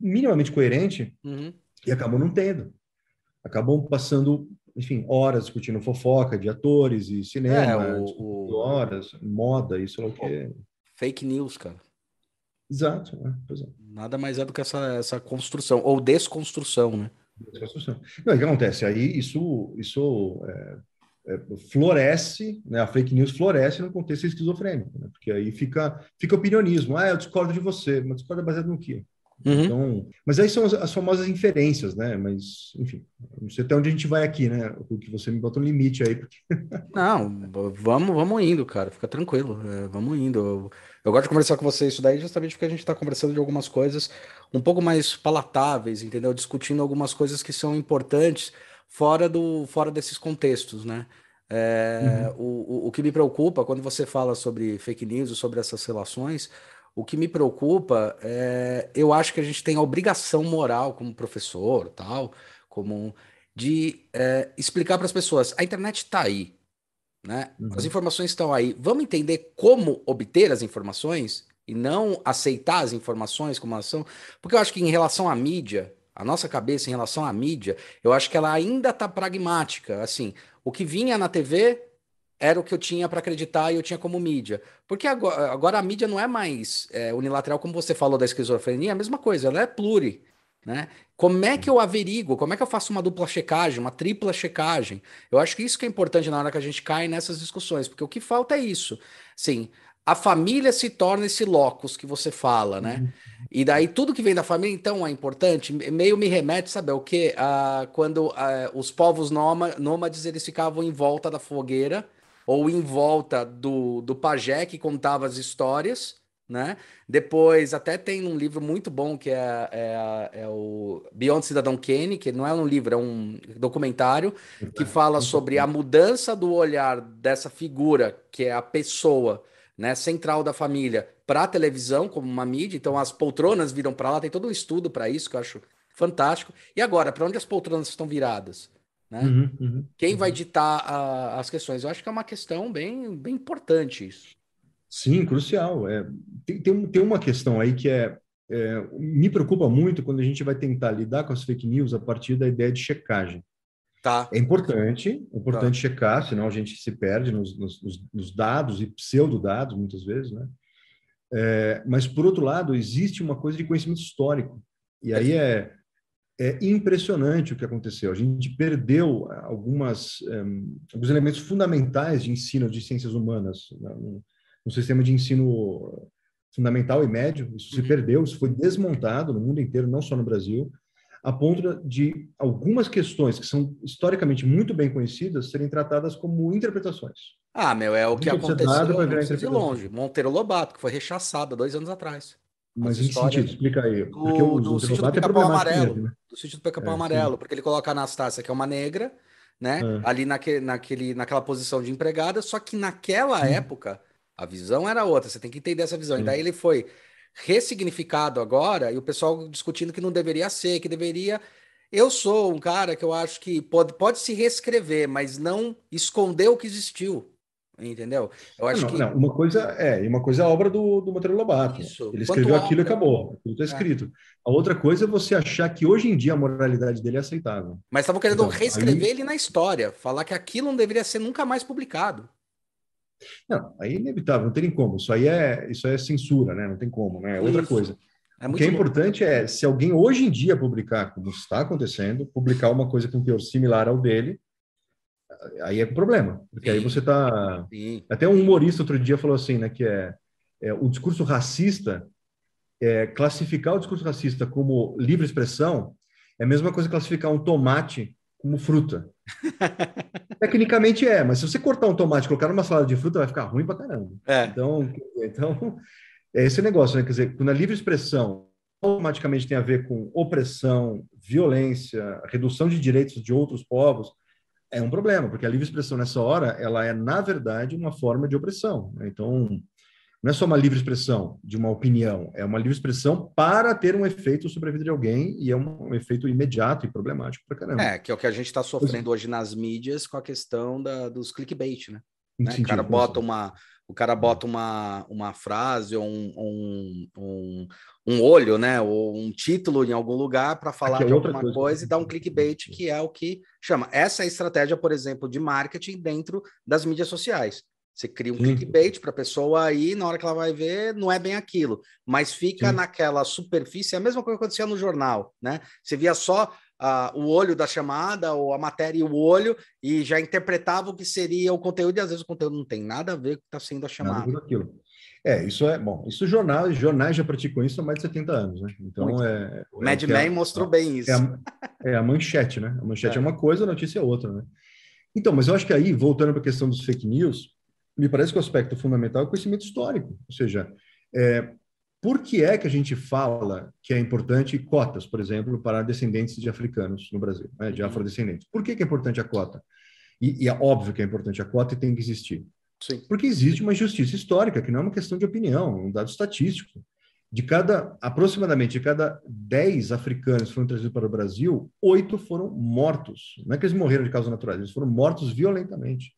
minimamente coerente, e acabou não tendo. Acabam passando, enfim, horas discutindo fofoca de atores e cinema, horas, moda, isso é o que... Fake news, cara. Exato, né? Pois é. Nada mais é do que essa construção, ou desconstrução, né? Desconstrução. Não, o que acontece? Aí isso floresce, né? A fake news floresce no contexto esquizofrênico, né? Porque aí fica opinionismo. Ah, eu discordo de você, mas discordo é baseado no quê? Então, mas aí são as famosas inferências, né? Mas, enfim, não sei até onde a gente vai aqui, né? O que você me bota um limite aí. Porque... Não, vamos indo, cara. Fica tranquilo. Vamos indo. Eu gosto de conversar com você isso daí justamente porque a gente está conversando de algumas coisas um pouco mais palatáveis, entendeu? Discutindo algumas coisas que são importantes fora desses contextos, né? O que me preocupa quando você fala sobre fake news e sobre essas relações... O que me preocupa é... Eu acho que a gente tem a obrigação moral como professor, tal, de explicar para as pessoas. A internet está aí, né? As informações estão aí. Vamos entender como obter as informações e não aceitar as informações como elas são? Porque eu acho que em relação à mídia, a nossa cabeça em relação à mídia, eu acho que ela ainda está pragmática. Assim, o que vinha na TV... era o que eu tinha para acreditar e eu tinha como mídia. Porque agora a mídia não é mais unilateral, como você falou da esquizofrenia, é a mesma coisa, ela é pluri, né? Como é que eu averigo? Como é que eu faço uma dupla checagem, uma tripla checagem? Eu acho que isso que é importante na hora que a gente cai nessas discussões, porque o que falta é isso. Sim, a família se torna esse locus que você fala, né? E daí tudo que vem da família, então, é importante. Meio me remete, sabe o quê? Quando os povos nômades, eles ficavam em volta da fogueira, ou em volta do pajé que contava as histórias, né? Depois, até tem um livro muito bom que é o Beyond Cidadão Kane, que não é um livro, é um documentário, que fala sobre a mudança do olhar dessa figura, que é a pessoa, né, central da família, para a televisão, como uma mídia. Então, as poltronas viram para lá, tem todo um estudo para isso, que eu acho fantástico. E agora, para onde as poltronas estão viradas? Né? Quem vai ditar as questões? Eu acho que é uma questão bem importante isso. Sim, crucial. Tem uma questão aí que me preocupa muito quando a gente vai tentar lidar com as fake news a partir da ideia de checagem. Tá. É importante checar, senão a gente se perde nos dados e pseudodados, muitas vezes, né? Mas, por outro lado, existe uma coisa de conhecimento histórico. E aí é impressionante o que aconteceu. A gente perdeu alguns elementos fundamentais de ensino de ciências humanas, né? Um sistema de ensino fundamental e médio. Isso se perdeu, isso foi desmontado no mundo inteiro, não só no Brasil, a ponto de algumas questões que são historicamente muito bem conhecidas serem tratadas como interpretações. Ah, meu, é o que aconteceu de longe. Monteiro Lobato, que foi rechaçada 2 anos atrás. Mas em que sentido? Explica aí. Porque do sítio do Pica-Pau Amarelo. Mesmo, né? Do sítio do Pica-Pau Amarelo, sim. Porque ele coloca a Anastácia, que é uma negra, né? Ali naquela posição de empregada, só que naquela época a visão era outra, você tem que entender essa visão. E daí ele foi ressignificado agora, e o pessoal discutindo que não deveria ser, que deveria... Eu sou um cara que eu acho que pode se reescrever, mas não esconder o que existiu. Entendeu? Eu acho que... Não, uma coisa é a obra do Monteiro Lobato. Isso. Ele escreveu aquilo e acabou. Aquilo está escrito. A outra coisa é você achar que hoje em dia a moralidade dele é aceitável. Mas estavam querendo reescrever ele na história, falar que aquilo não deveria ser nunca mais publicado. Não, aí é inevitável, não tem como. Isso aí é censura, né? Não tem como, né? É outra coisa. O que é importante é, se alguém hoje em dia publicar, como está acontecendo, publicar uma coisa com teor similar ao dele, aí é problema, porque aí você está... Até um humorista outro dia falou assim, né, que o discurso racista, classificar o discurso racista como livre expressão é a mesma coisa que classificar um tomate como fruta. Tecnicamente é, mas se você cortar um tomate e colocar numa salada de fruta, vai ficar ruim pra caramba. É. Então, é esse negócio, né? Quer dizer, quando a livre expressão automaticamente tem a ver com opressão, violência, redução de direitos de outros povos, é um problema, porque a livre expressão nessa hora, ela é, na verdade, uma forma de opressão. Né? Então, não é só uma livre expressão de uma opinião, é uma livre expressão para ter um efeito sobre a vida de alguém, e é um efeito imediato e problemático pra caramba. É, que é o que a gente está sofrendo hoje nas mídias com a questão dos clickbait, né? O cara bota uma frase ou um olho, né? Ou um título em algum lugar para falar de alguma coisa e dar um clickbait, que é o que chama. Essa é a estratégia, por exemplo, de marketing dentro das mídias sociais. Você cria um clickbait para a pessoa aí, na hora que ela vai ver, não é bem aquilo. Mas fica naquela superfície, é a mesma coisa que acontecia no jornal, né? Você via só o olho da chamada, ou a matéria e o olho, e já interpretava o que seria o conteúdo, e às vezes o conteúdo não tem nada a ver com o que está sendo a chamada. Isso jornais já praticam isso há mais de 70 anos, né? Então Mad Men mostrou bem isso. A manchete, né? A manchete é uma coisa, a notícia é outra, né? Então, mas eu acho que aí, voltando para a questão dos fake news, me parece que o aspecto fundamental é o conhecimento histórico. Ou seja, por que é que a gente fala que é importante cotas, por exemplo, para descendentes de africanos no Brasil, né, de afrodescendentes? Por que é importante a cota? E é óbvio que é importante a cota e tem que existir. Sim. Porque existe uma injustiça histórica, que não é uma questão de opinião, um dado estatístico. Aproximadamente de cada 10 africanos que foram trazidos para o Brasil, 8 foram mortos. Não é que eles morreram de causas naturais, eles foram mortos violentamente.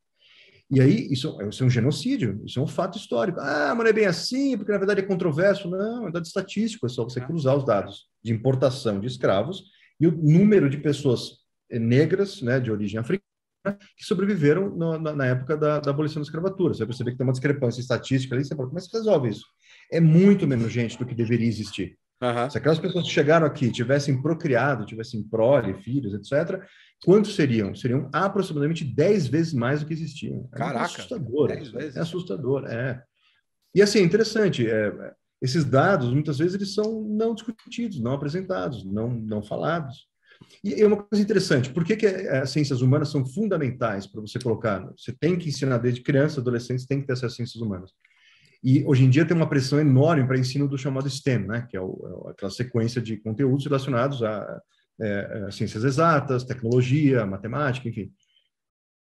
E aí, isso é um genocídio, isso é um fato histórico. Ah, mas não é bem assim, porque na verdade é controverso. Não, é dado estatístico, é só você cruzar os dados de importação de escravos e o número de pessoas negras, né, de origem africana, que sobreviveram na época da abolição da escravatura. Você vai perceber que tem uma discrepância estatística ali, você fala, mas você resolve isso. É muito menos gente do que deveria existir. Uhum. Se aquelas pessoas que chegaram aqui tivessem procriado, tivessem prole, filhos, etc., quantos seriam? Seriam aproximadamente 10 vezes mais do que existiam. Caraca! É assustador. 10 vezes. É assustador, é. E assim, é interessante, esses dados, muitas vezes, eles são não discutidos, não apresentados, não falados. E é uma coisa interessante, por que as ciências humanas são fundamentais para você colocar? Você tem que ensinar desde criança, adolescente, tem que ter acesso às ciências humanas. E hoje em dia tem uma pressão enorme para ensino do chamado STEM, né? Que é aquela sequência de conteúdos relacionados a ciências exatas, tecnologia, matemática, enfim.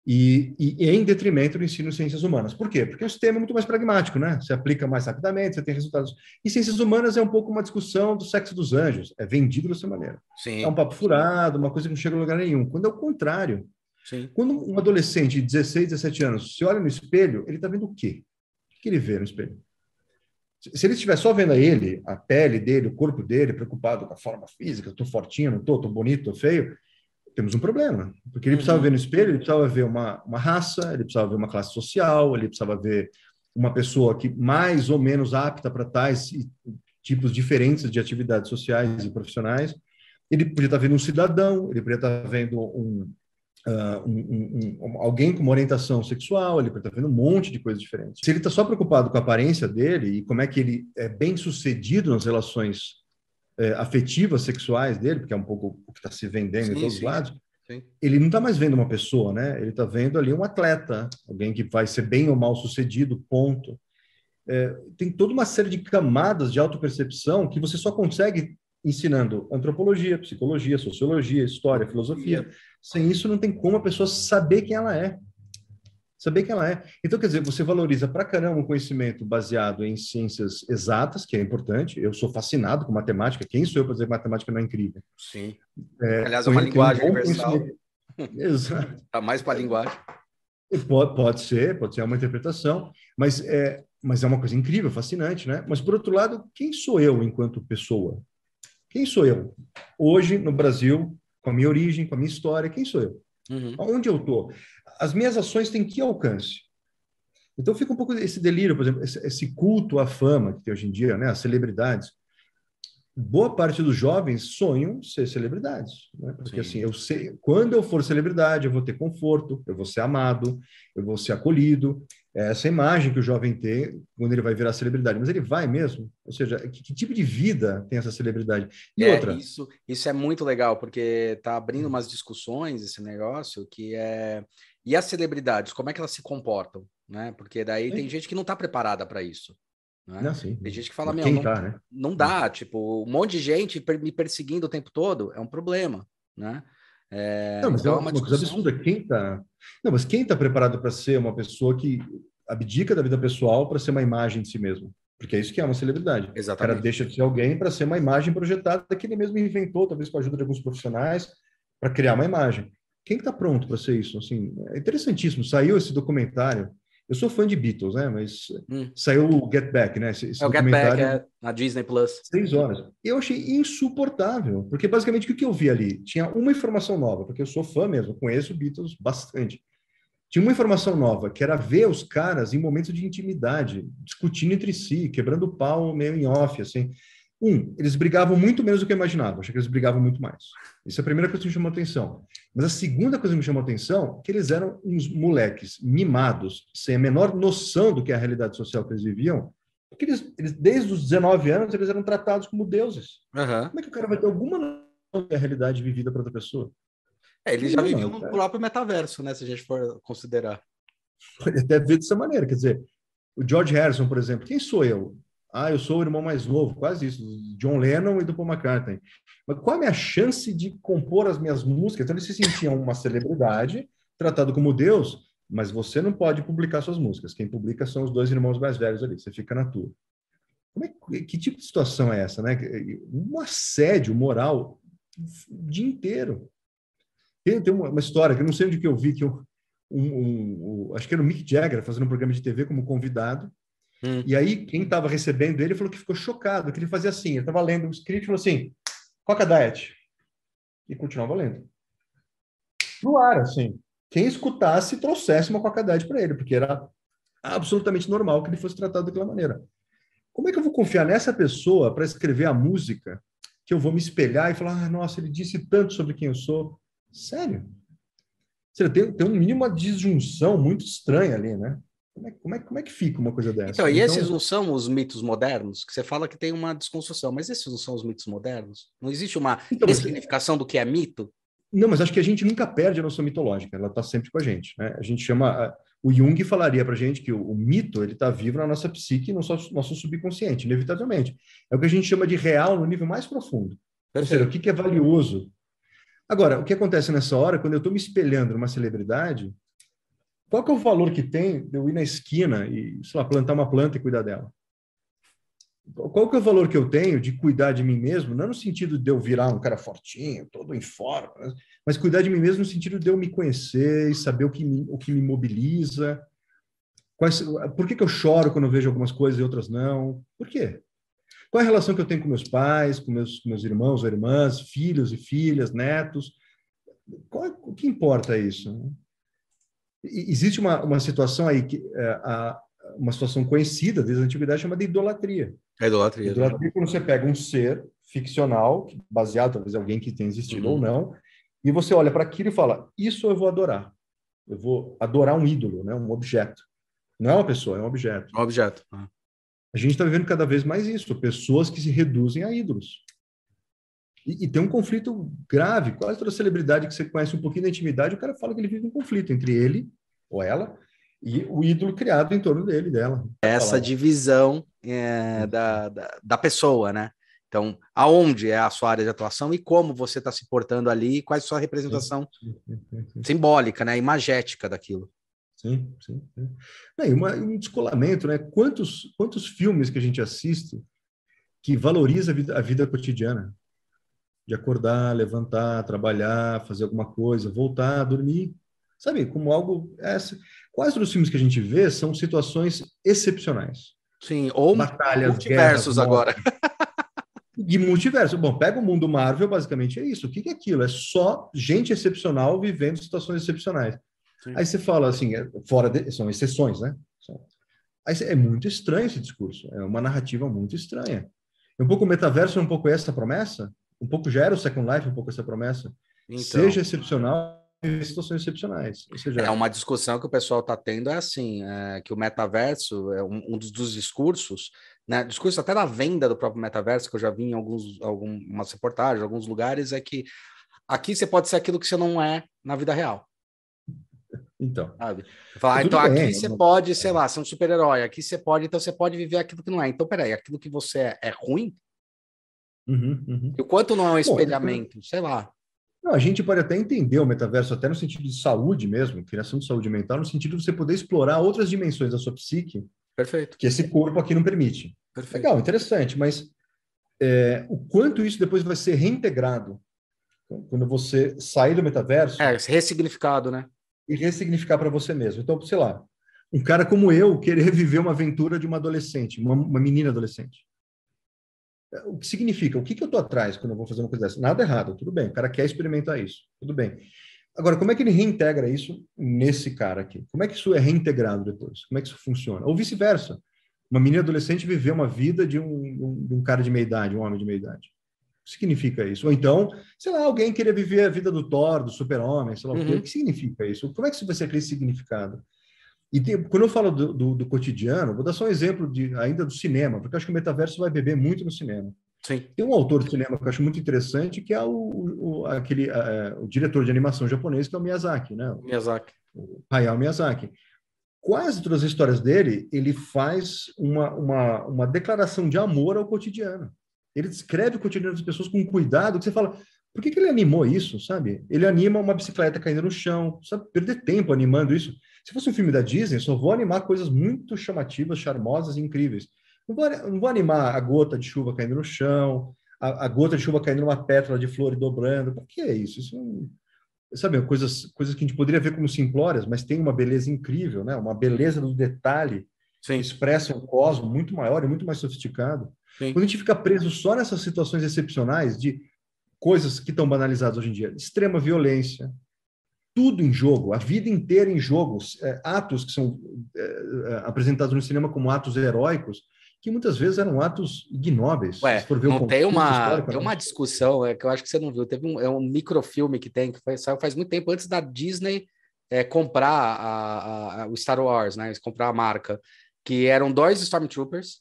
E em detrimento do ensino de ciências humanas. Por quê? Porque o STEM é muito mais pragmático, né? Você aplica mais rapidamente, você tem resultados. E ciências humanas é um pouco uma discussão do sexo dos anjos. É vendido dessa maneira. Sim. É um papo furado, uma coisa que não chega a lugar nenhum. Quando é o contrário. Sim. Quando um adolescente de 16, 17 anos se olha no espelho, ele está vendo o quê? Que ele vê no espelho. Se ele estiver só vendo a pele dele, o corpo dele, preocupado com a forma física, estou fortinho, não estou, estou bonito, estou feio, temos um problema. Porque ele precisava ver no espelho, ele precisava ver uma raça, ele precisava ver uma classe social, ele precisava ver uma pessoa que mais ou menos apta para tais tipos diferentes de atividades sociais e profissionais. Ele podia estar vendo um cidadão, ele podia estar vendo alguém com uma orientação sexual, ele está vendo um monte de coisas diferentes. Se ele está só preocupado com a aparência dele e como é que ele é bem sucedido nas relações afetivas, sexuais dele, porque é um pouco o que está se vendendo de todos os lados, ele não está mais vendo uma pessoa, né? Ele está vendo ali um atleta, alguém que vai ser bem ou mal sucedido, ponto. Tem toda uma série de camadas de autopercepção que você só consegue ensinando antropologia, psicologia, sociologia, história, filosofia. Sem isso, não tem como a pessoa saber quem ela é. Saber quem ela é. Então, quer dizer, você valoriza pra caramba o conhecimento baseado em ciências exatas, que é importante. Eu sou fascinado com matemática. Quem sou eu para dizer que matemática não é incrível? Sim. Aliás, é uma linguagem universal. Exato. Tá mais para a linguagem. Pode ser uma interpretação, mas é uma coisa incrível, fascinante, né? Mas, por outro lado, quem sou eu enquanto pessoa? Quem sou eu? Hoje, no Brasil, com a minha origem, com a minha história, quem sou eu? Onde eu estou? As minhas ações têm que alcance? Então, fica um pouco esse delírio, por exemplo, esse culto à fama que tem hoje em dia, né? As celebridades. boa parte dos jovens sonham ser celebridades, né? Porque assim, eu sei, quando eu for celebridade, eu vou ter conforto, eu vou ser amado, eu vou ser acolhido. É essa imagem que o jovem tem quando ele vai virar celebridade. Mas ele vai mesmo? Ou seja, que tipo de vida tem essa celebridade? E outra? Isso é muito legal, porque tá abrindo umas discussões esse negócio que é... E as celebridades, como é que elas se comportam, né? Porque daí tem gente que não tá preparada para isso. Né? Não, sim. Tem gente que fala, não dá, tipo, um monte de gente me perseguindo o tempo todo é um problema, né? Não, mas então é uma discussão... coisa absurda. Quem está preparado para ser uma pessoa que abdica da vida pessoal para ser uma imagem de si mesmo? Porque é isso que é uma celebridade. Exatamente. O cara deixa de ser alguém para ser uma imagem projetada que ele mesmo inventou, talvez com a ajuda de alguns profissionais, para criar uma imagem. Quem está pronto para ser isso? Assim, é interessantíssimo. Saiu esse documentário. Eu sou fã de Beatles, né? Mas saiu o Get Back, né? Esse documentário, Get Back, na Disney Plus. 6 horas. Eu achei insuportável, porque basicamente o que eu vi ali? Tinha uma informação nova, porque eu sou fã mesmo, conheço Beatles bastante. Tinha uma informação nova, que era ver os caras em momentos de intimidade, discutindo entre si, quebrando o pau meio em off, assim. Eles brigavam muito menos do que eu imaginava. Eu achei que eles brigavam muito mais. Isso é a primeira coisa que me chamou a atenção. Mas a segunda coisa que me chamou a atenção é que eles eram uns moleques mimados, sem a menor noção do que é a realidade social que eles viviam, porque eles desde os 19 anos, eles eram tratados como deuses. Uhum. Como é que o cara vai ter alguma noção da realidade vivida para outra pessoa? Eles já viviam no próprio metaverso, né? Se a gente for considerar. Pode até ver dessa maneira. Quer dizer, o George Harrison, por exemplo, quem sou eu? Eu sou o irmão mais novo, quase isso, do John Lennon e do Paul McCartney. Mas qual a minha chance de compor as minhas músicas? Então, eles se sentiam uma celebridade, tratado como Deus, mas você não pode publicar suas músicas. Quem publica são os 2 irmãos mais velhos ali, você fica na tua. Que tipo de situação é essa, né? Um assédio moral o dia inteiro. Tem uma história, que eu não sei onde que eu vi, que acho que era o Mick Jagger fazendo um programa de TV como convidado. E aí, quem estava recebendo ele falou que ficou chocado, que ele fazia assim, ele estava lendo um script e falou assim, Coca Diet. E continuava lendo. No ar, assim. Quem escutasse, trouxesse uma Coca Diet para ele, porque era absolutamente normal que ele fosse tratado daquela maneira. Como é que eu vou confiar nessa pessoa para escrever a música que eu vou me espelhar e falar, nossa, ele disse tanto sobre quem eu sou? Sério? Tem um mínimo de disjunção muito estranha ali, né? Como é que fica uma coisa dessa? Então, esses não são os mitos modernos? Que você fala que tem uma desconstrução, mas esses não são os mitos modernos? Não existe uma ressignificação do que é mito? Não, mas acho que a gente nunca perde a noção mitológica, ela está sempre com a gente, né? A gente chama... O Jung falaria para a gente que o mito está vivo na nossa psique, no nosso subconsciente, inevitavelmente. É o que a gente chama de real no nível mais profundo. Ou seja, o que é valioso? Agora, o que acontece nessa hora, quando eu estou me espelhando numa celebridade... Qual que é o valor que tem de eu ir na esquina e, sei lá, plantar uma planta e cuidar dela? Qual que é o valor que eu tenho de cuidar de mim mesmo, não no sentido de eu virar um cara fortinho, todo em forma, mas cuidar de mim mesmo no sentido de eu me conhecer e saber o que me mobiliza. Por que eu choro quando eu vejo algumas coisas e outras não? Por quê? Qual é a relação que eu tenho com meus pais, com meus irmãos ou irmãs, filhos e filhas, netos? O que importa isso, né? Existe uma situação aí, uma situação conhecida desde a antiguidade chamada idolatria. É idolatria. Idolatria é quando você pega um ser ficcional, baseado talvez em alguém que tenha existido ou não, e você olha para aquilo e fala, isso eu vou adorar. Eu vou adorar um ídolo, né? Um objeto. Não é uma pessoa, é um objeto. Um objeto. A gente está vivendo cada vez mais isso, pessoas que se reduzem a ídolos. E tem um conflito grave. Quase toda celebridade que você conhece um pouquinho da intimidade, o cara fala que ele vive um conflito entre ele ou ela e o ídolo criado em torno dele, dela. Essa divisão da pessoa, né? Então, aonde é a sua área de atuação e como você está se portando ali, qual é a sua representação simbólica, né? Imagética daquilo. Sim. Um descolamento, né? Quantos filmes que a gente assiste que valoriza a vida cotidiana? De acordar, levantar, trabalhar, fazer alguma coisa, voltar, dormir, sabe? Como algo... Quais dos filmes que a gente vê são situações excepcionais. Sim, ou batalhas, multiversos, guerras, agora. E multiverso. Bom, pega o mundo Marvel, basicamente é isso. O que é aquilo? É só gente excepcional vivendo situações excepcionais. Sim. Aí você fala assim, são exceções, né? É muito estranho esse discurso, é uma narrativa muito estranha. Um pouco o metaverso é um pouco essa promessa, um pouco já era o Second Life, um pouco essa promessa. Então, seja excepcional em situações excepcionais. É uma discussão que o pessoal está tendo, é assim, que o metaverso é um dos discursos, né, discurso até da venda do próprio metaverso, que eu já vi em algumas reportagens, alguns lugares, é que aqui você pode ser aquilo que você não é na vida real. Então, sabe? Fala, então bem, aqui você pode, sei lá, ser um super-herói, aqui você pode, então você pode viver aquilo que não é. Então, peraí, aquilo que você é ruim? E o quanto não é um espelhamento? Sei lá. Não, a gente pode até entender o metaverso até no sentido de saúde mesmo, criação de saúde mental, no sentido de você poder explorar outras dimensões da sua psique. Perfeito. Que esse corpo aqui não permite. Perfeito. Legal, interessante, mas o quanto isso depois vai ser reintegrado quando você sair do metaverso... ressignificado, né? E ressignificar para você mesmo. Então, sei lá, um cara como eu querer viver uma aventura de uma adolescente, uma menina adolescente. O que significa? O que, que eu estou atrás quando eu vou fazer uma coisa dessa? Nada errado, tudo bem. O cara quer experimentar isso, tudo bem. Agora, como é que ele reintegra isso nesse cara aqui? Como é que isso é reintegrado depois? Como é que isso funciona? Ou vice-versa. Uma menina adolescente viver uma vida de um cara de meia-idade, um homem de meia-idade. O que significa isso? Ou então, sei lá, alguém querer viver a vida do Thor, do super-homem, sei lá o quê. O que significa isso? Como é que isso vai ser aquele significado? E quando eu falo do cotidiano, vou dar só um exemplo ainda do cinema, porque eu acho que o metaverso vai beber muito no cinema. Sim. Tem um autor de cinema que eu acho muito interessante, que é o diretor de animação japonês, que é o Miyazaki, né? O Hayao Miyazaki. Quase todas as histórias dele, ele faz uma declaração de amor ao cotidiano. Ele descreve o cotidiano das pessoas com cuidado, que você fala... Por que ele animou isso, sabe? Ele anima uma bicicleta caindo no chão, sabe? Perder tempo animando isso. Se fosse um filme da Disney, só vou animar coisas muito chamativas, charmosas e incríveis. Não vou animar a gota de chuva caindo no chão, a gota de chuva caindo numa pétala de flor e dobrando. Por que é isso? Sabe, coisas que a gente poderia ver como simplórias, mas tem uma beleza incrível, né? Uma beleza do detalhe. Sim. Que expressa um cosmo muito maior e muito mais sofisticado. Sim. Quando a gente fica preso só nessas situações excepcionais de coisas que estão banalizadas hoje em dia, extrema violência, tudo em jogo, a vida inteira em jogo, atos que são apresentados no cinema como atos heróicos, que muitas vezes eram atos ignóbeis. Ué, não tem uma discussão, que eu acho que você não viu, teve um microfilme que tem, saiu faz muito tempo, antes da Disney comprar o Star Wars, né? Comprar a marca, que eram dois Stormtroopers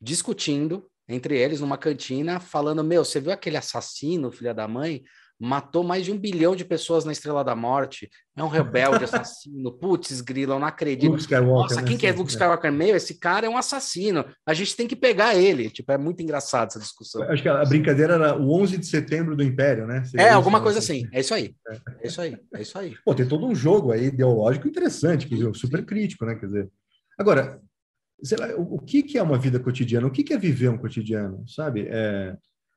discutindo, entre eles, numa cantina, falando, meu, você viu aquele assassino, filha da mãe? Matou mais de 1 bilhão de pessoas na Estrela da Morte. É um rebelde assassino. Putz, grila, eu não acredito. Nossa, quem que é Luke Skywalker? Meu, esse cara é um assassino. A gente tem que pegar ele. Tipo, é muito engraçado essa discussão. Acho que a brincadeira era o 11 de setembro do Império, né? Seria alguma coisa assim. É isso aí. É isso aí. Pô, tem todo um jogo aí ideológico interessante, quer dizer, super crítico, né? Quer dizer, agora... Sei lá, o que é uma vida cotidiana? O que é viver um cotidiano, sabe?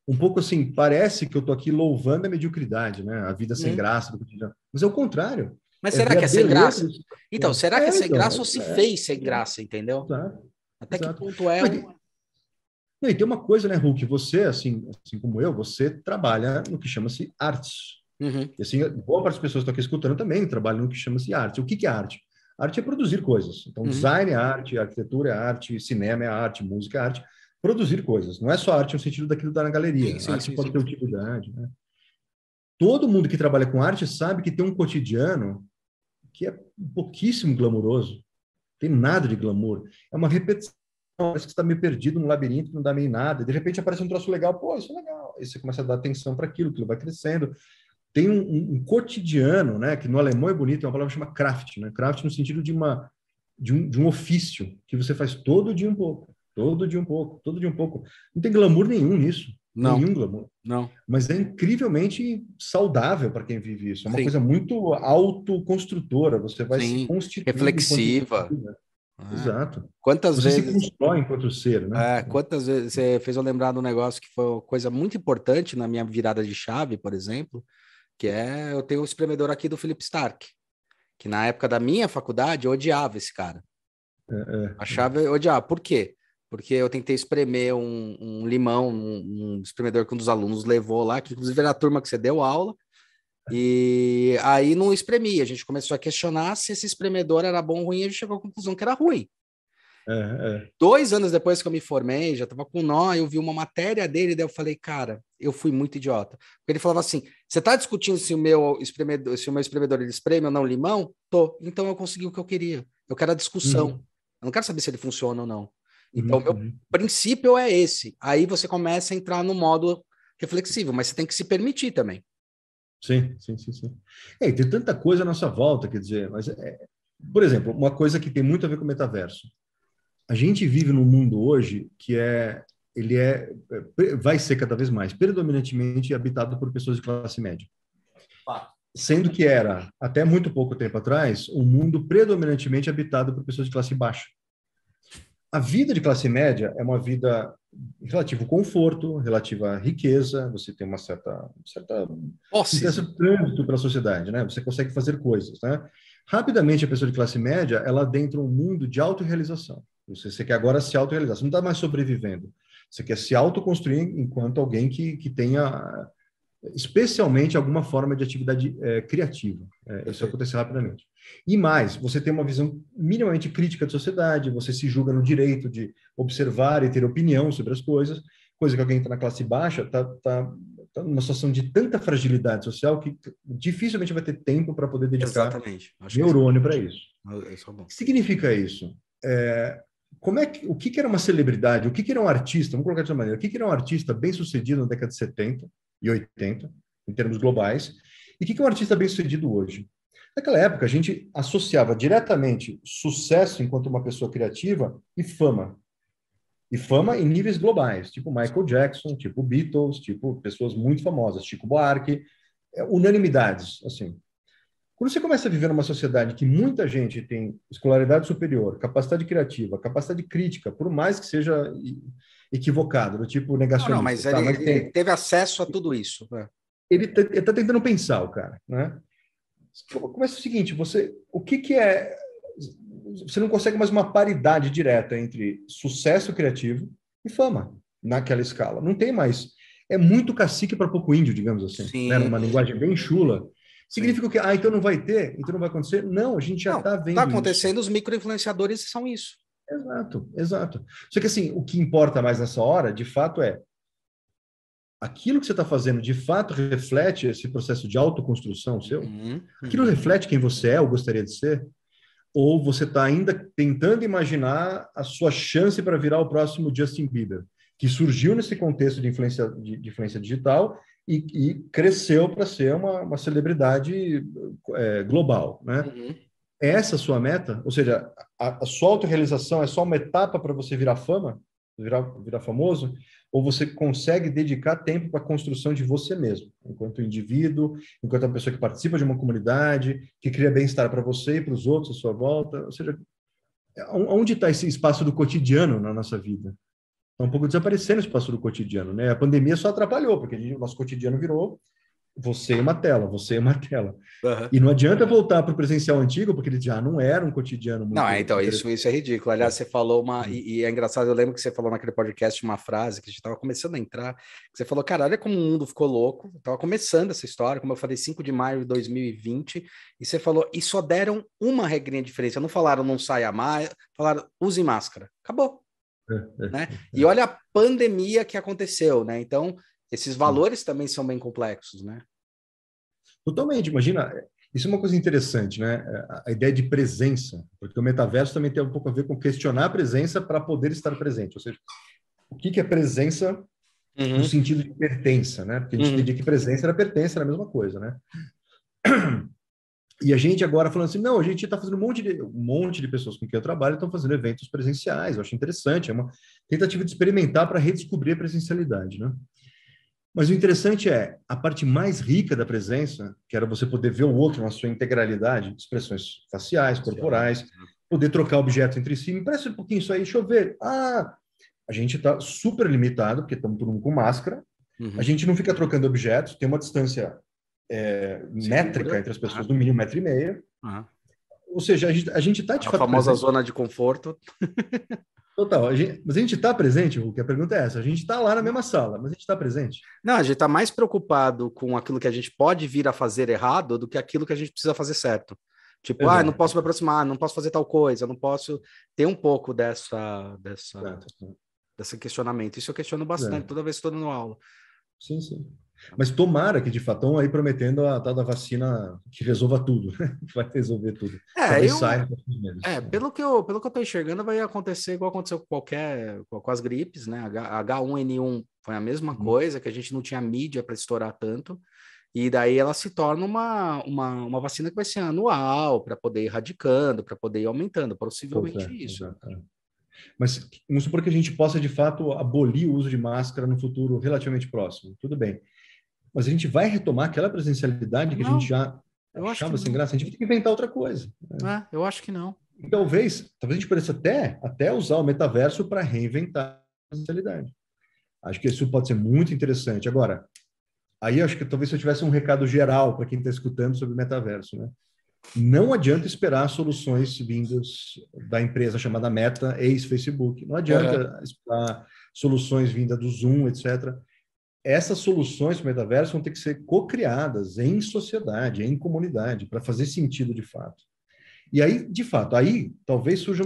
Um pouco assim, parece que eu estou aqui louvando a mediocridade, né? A vida sem graça do cotidiano. Mas é o contrário. Mas será que é sem graça? Então, será que é sem graça ou se fez sem graça, entendeu? Até que ponto é... Não, e tem uma coisa, né, Ruki? Você, assim como eu, você trabalha no que chama-se artes. E assim, boa parte das pessoas que estão aqui escutando também trabalham no que chama-se arte. O que é arte? Arte é produzir coisas. Então, design é arte, arquitetura é arte, cinema é arte, música é arte. Produzir coisas. Não é só arte no sentido daquilo que dá na galeria. Arte pode ter utilidade. Né? Todo mundo que trabalha com arte sabe que tem um cotidiano que é pouquíssimo glamouroso. Não tem nada de glamour. É uma repetição. Parece que você está meio perdido num labirinto que não dá meio nada. E, de repente, aparece um troço legal. Pô, isso é legal. Aí você começa a dar atenção para aquilo vai crescendo. Tem um cotidiano, né, que no alemão é bonito, é uma palavra que chama Kraft, né? Kraft no sentido de um ofício que você faz todo dia um pouco. Não tem glamour nenhum nisso. Não. Nenhum glamour. Não. Mas é incrivelmente saudável para quem vive isso. É uma coisa muito autoconstrutora. Você vai se constituir. Reflexiva. Exato. Você se constrói enquanto ser, né? Quantas vezes você fez eu lembrar de um negócio que foi uma coisa muito importante na minha virada de chave, por exemplo, que eu tenho o espremedor aqui do Philip Stark, que na época da minha faculdade eu odiava esse cara. Achava, eu odiava. Por quê? Porque eu tentei espremer um limão, um espremedor que um dos alunos levou lá, que inclusive era a turma que você deu aula, e aí não espremia. A gente começou a questionar se esse espremedor era bom ou ruim, e a gente chegou à conclusão que era ruim. 2 anos depois que eu me formei, já tava com nó, eu vi uma matéria dele, daí eu falei, cara, eu fui muito idiota. Porque ele falava assim, você tá discutindo se o meu espremedor ele espreme ou não limão? Tô. Então eu consegui o que eu queria. Eu quero a discussão. Eu não quero saber se ele funciona ou não. Então, meu princípio é esse. Aí você começa a entrar no modo reflexivo, mas você tem que se permitir também. Sim. É, tem tanta coisa à nossa volta, quer dizer, mas, por exemplo, uma coisa que tem muito a ver com o metaverso. A gente vive num mundo hoje que vai ser cada vez mais predominantemente habitado por pessoas de classe média. Sendo que era, até muito pouco tempo atrás, um mundo predominantemente habitado por pessoas de classe baixa. A vida de classe média é uma vida relativa ao conforto, relativa à riqueza, você tem uma certa trânsito para a sociedade, né? Você consegue fazer coisas, né? Rapidamente, a pessoa de classe média, ela adentra um mundo de autorrealização. Você quer agora se autorrealizar, você não está mais sobrevivendo. Você quer se autoconstruir enquanto alguém que tenha, especialmente, alguma forma de atividade criativa. Isso acontece rapidamente. E mais, você tem uma visão minimamente crítica da sociedade, você se julga no direito de observar e ter opinião sobre as coisas, coisa que alguém que está na classe baixa está numa situação de tanta fragilidade social que dificilmente vai ter tempo para poder dedicar neurônio para isso. O que significa isso? O que era uma celebridade? O que era um artista? Vamos colocar de uma maneira. O que era um artista bem-sucedido na década de 70 e 80, em termos globais, e o que é um artista bem-sucedido hoje? Naquela época, a gente associava diretamente sucesso enquanto uma pessoa criativa e fama. E fama em níveis globais, tipo Michael Jackson, tipo Beatles, tipo pessoas muito famosas, Chico Buarque, unanimidades, assim. Quando você começa a viver numa sociedade que muita gente tem escolaridade superior, capacidade criativa, capacidade crítica, por mais que seja equivocado, do tipo negacionista. Não, mas ele teve acesso a tudo isso. Né? Ele está tentando pensar, o cara, né? Começa o seguinte, você não consegue mais uma paridade direta entre sucesso criativo e fama naquela escala. Não tem mais. É muito cacique para pouco índio, digamos assim. Né? Uma linguagem bem chula. Significa que, então não vai ter? Então não vai acontecer? Não, a gente já está vendo. Está acontecendo, isso. Os microinfluenciadores são isso. Exato. Só que assim, o que importa mais nessa hora, de fato, é aquilo que você está fazendo de fato reflete esse processo de autoconstrução seu? Aquilo reflete quem você é ou gostaria de ser? Ou você está ainda tentando imaginar a sua chance para virar o próximo Justin Bieber, que surgiu nesse contexto de influência digital e cresceu para ser uma celebridade global, né? Essa sua meta? Ou seja, a sua autorrealização é só uma etapa para você virar fama? Virar famoso? Ou você consegue dedicar tempo para a construção de você mesmo, enquanto indivíduo, enquanto a pessoa que participa de uma comunidade, que cria bem-estar para você e para os outros à sua volta? Ou seja, onde está esse espaço do cotidiano na nossa vida? Está um pouco desaparecendo o espaço do cotidiano, né? A pandemia só atrapalhou, porque o nosso cotidiano virou você e uma tela. E não adianta voltar para o presencial antigo, porque ele já não era um cotidiano muito... Não, então, isso é ridículo. Aliás, você falou uma... E é engraçado, eu lembro que você falou naquele podcast uma frase que a gente estava começando a entrar, que você falou, cara, olha como o mundo ficou louco. Estava começando essa história, como eu falei, 5 de maio de 2020, e você falou, e só deram uma regrinha de diferença. Não falaram não saia mais, falaram use máscara. Acabou. Né? E olha a pandemia que aconteceu, né? Então... Esses valores também são bem complexos, né? Totalmente. Imagina, isso é uma coisa interessante, né? A ideia de presença, porque o metaverso também tem um pouco a ver com questionar a presença para poder estar presente. Ou seja, o que é presença no sentido de pertença, né? Porque a gente entendia que presença era pertença, era a mesma coisa, né? E a gente agora falando assim, não, a gente está fazendo um monte de pessoas com quem eu trabalho estão fazendo eventos presenciais, eu acho interessante, é uma tentativa de experimentar para redescobrir a presencialidade, né? Mas o interessante é, a parte mais rica da presença, que era você poder ver o outro na sua integralidade, expressões faciais, corporais, poder trocar objetos entre si. Me parece um pouquinho isso aí, deixa eu ver. A gente está super limitado, porque estamos todo mundo com máscara. A gente não fica trocando objetos, tem uma distância métrica entre as pessoas, no mínimo 1,5 metros. Ou seja, a gente está de fato... A famosa zona de conforto. Total. Mas a gente está presente, Ruki? A pergunta é essa. A gente está lá na mesma sala, mas a gente está presente? Não, a gente está mais preocupado com aquilo que a gente pode vir a fazer errado do que aquilo que a gente precisa fazer certo. Tipo, exato, ah, não posso me aproximar, não posso fazer tal coisa, não posso... Ter um pouco desse questionamento. Isso eu questiono bastante, toda vez que estou dando aula. Sim, sim. Mas tomara que, de fato, estão aí prometendo a tal da vacina que resolva tudo. Vai resolver tudo. Pelo que eu estou enxergando, vai acontecer igual aconteceu com as gripes, né? H1N1 foi a mesma coisa, que a gente não tinha mídia para estourar tanto. E daí ela se torna uma vacina que vai ser anual, para poder ir erradicando, para poder ir aumentando, possivelmente isso. Exatamente. Mas vamos supor que a gente possa, de fato, abolir o uso de máscara no futuro relativamente próximo. Tudo bem. Mas a gente vai retomar aquela presencialidade que a gente já achava sem graça? A gente vai ter que inventar outra coisa. Né? Eu acho que não. Talvez a gente pareça até usar o metaverso para reinventar a presencialidade. Acho que isso pode ser muito interessante. Agora, aí acho que talvez se eu tivesse um recado geral para quem está escutando sobre o metaverso, né? Não adianta esperar soluções vindas da empresa chamada Meta, ex-Facebook. Não adianta esperar soluções vindas do Zoom, etc. Essas soluções para o metaverso vão ter que ser co-criadas em sociedade, em comunidade, para fazer sentido de fato. E aí, de fato, talvez surja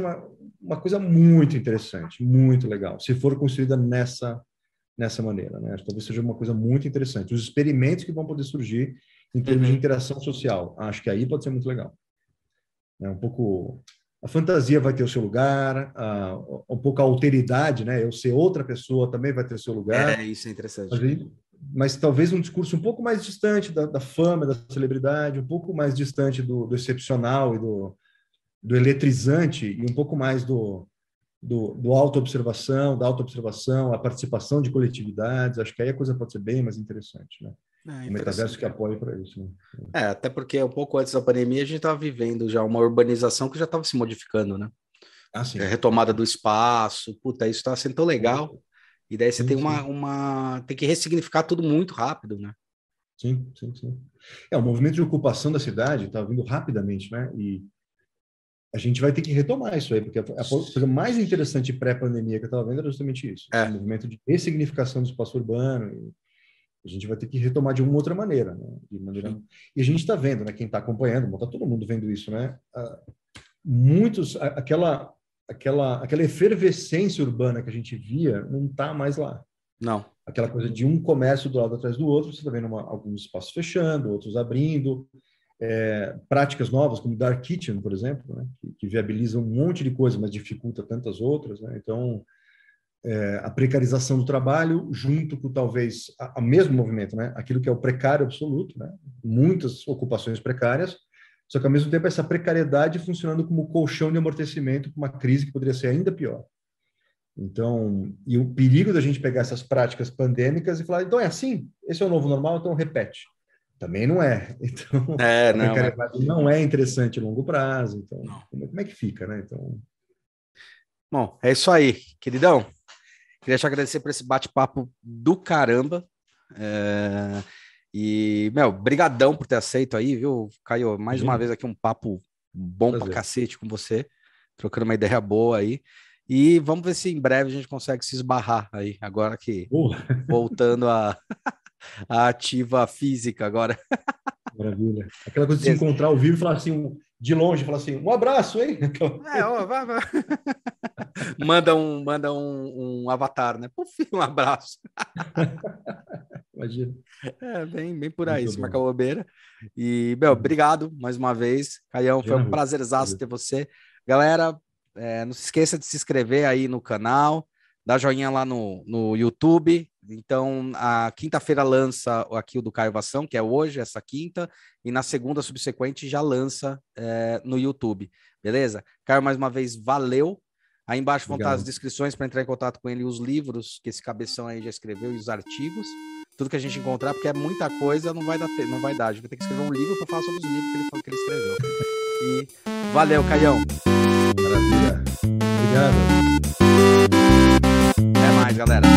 uma coisa muito interessante, muito legal, se for construída nessa maneira, né? Talvez seja uma coisa muito interessante. Os experimentos que vão poder surgir em termos de interação social, acho que aí pode ser muito legal. É um pouco... A fantasia vai ter o seu lugar, um pouco a alteridade, né? Eu ser outra pessoa também vai ter o seu lugar. Isso é interessante. Mas talvez um discurso um pouco mais distante da fama, da celebridade, um pouco mais distante do excepcional e do eletrizante, e um pouco mais do auto-observação, da auto-observação, a participação de coletividades. Acho que aí a coisa pode ser bem mais interessante, né? O metaverso que apoia para isso. Né? Até porque um pouco antes da pandemia a gente estava vivendo já uma urbanização que já estava se modificando, né? Sim. Retomada do espaço, isso está sendo tão legal. E daí você tem tem que ressignificar tudo muito rápido, né? Sim, sim, sim. O movimento de ocupação da cidade está vindo rapidamente, né? E a gente vai ter que retomar isso aí, porque a coisa mais interessante pré-pandemia que eu estava vendo era justamente isso. O movimento de ressignificação do espaço urbano A gente vai ter que retomar de uma outra maneira. Né? E a gente está vendo, né? Quem está acompanhando, está todo mundo vendo isso, né? Aquela efervescência urbana que a gente via não está mais lá. Não. Aquela coisa de um comércio do lado atrás do outro, você está vendo alguns espaços fechando, outros abrindo, práticas novas, como Dark Kitchen, por exemplo, né? Que viabiliza um monte de coisa, mas dificulta tantas outras. Né? Então... a precarização do trabalho junto com, talvez, o mesmo movimento, né? Aquilo que é o precário absoluto, né? Muitas ocupações precárias, só que, ao mesmo tempo, essa precariedade funcionando como colchão de amortecimento para uma crise que poderia ser ainda pior. Então, e o perigo da gente pegar essas práticas pandêmicas e falar, então é assim, esse é o novo normal, então repete. Também não é. Então, a precariedade não é interessante a longo prazo. Então, como é que fica, né? Então... Bom, é isso aí, queridão. Queria te agradecer por esse bate-papo do caramba. Brigadão por ter aceito aí, viu, Caio? Mais uma vez aqui um papo bom pra cacete com você, trocando uma ideia boa aí. E vamos ver se em breve a gente consegue se esbarrar aí, agora que voltando a ativa física agora. Maravilha. Aquela coisa de se encontrar ao vivo e falar assim... de longe, fala assim, um abraço, hein? Vai. manda um avatar, né? Puf, um abraço. Imagina. Bem por aí, se marcar bobeira. E, obrigado mais uma vez, Caião, foi um prazerzaço ter você. Galera, não se esqueça de se inscrever aí no canal, dá joinha lá no YouTube. Então, a quinta-feira lança aqui o do Caio Vassão, que é hoje, essa quinta, e na segunda subsequente já lança no YouTube, beleza? Caio, mais uma vez, valeu. Aí embaixo vão estar as descrições para entrar em contato com ele, os livros que esse cabeção aí já escreveu e os artigos, tudo que a gente encontrar, porque é muita coisa, não vai dar. A gente vai ter que escrever um livro para falar sobre os livros que ele escreveu. E valeu, Caião. Maravilha. Obrigado. Até mais, galera.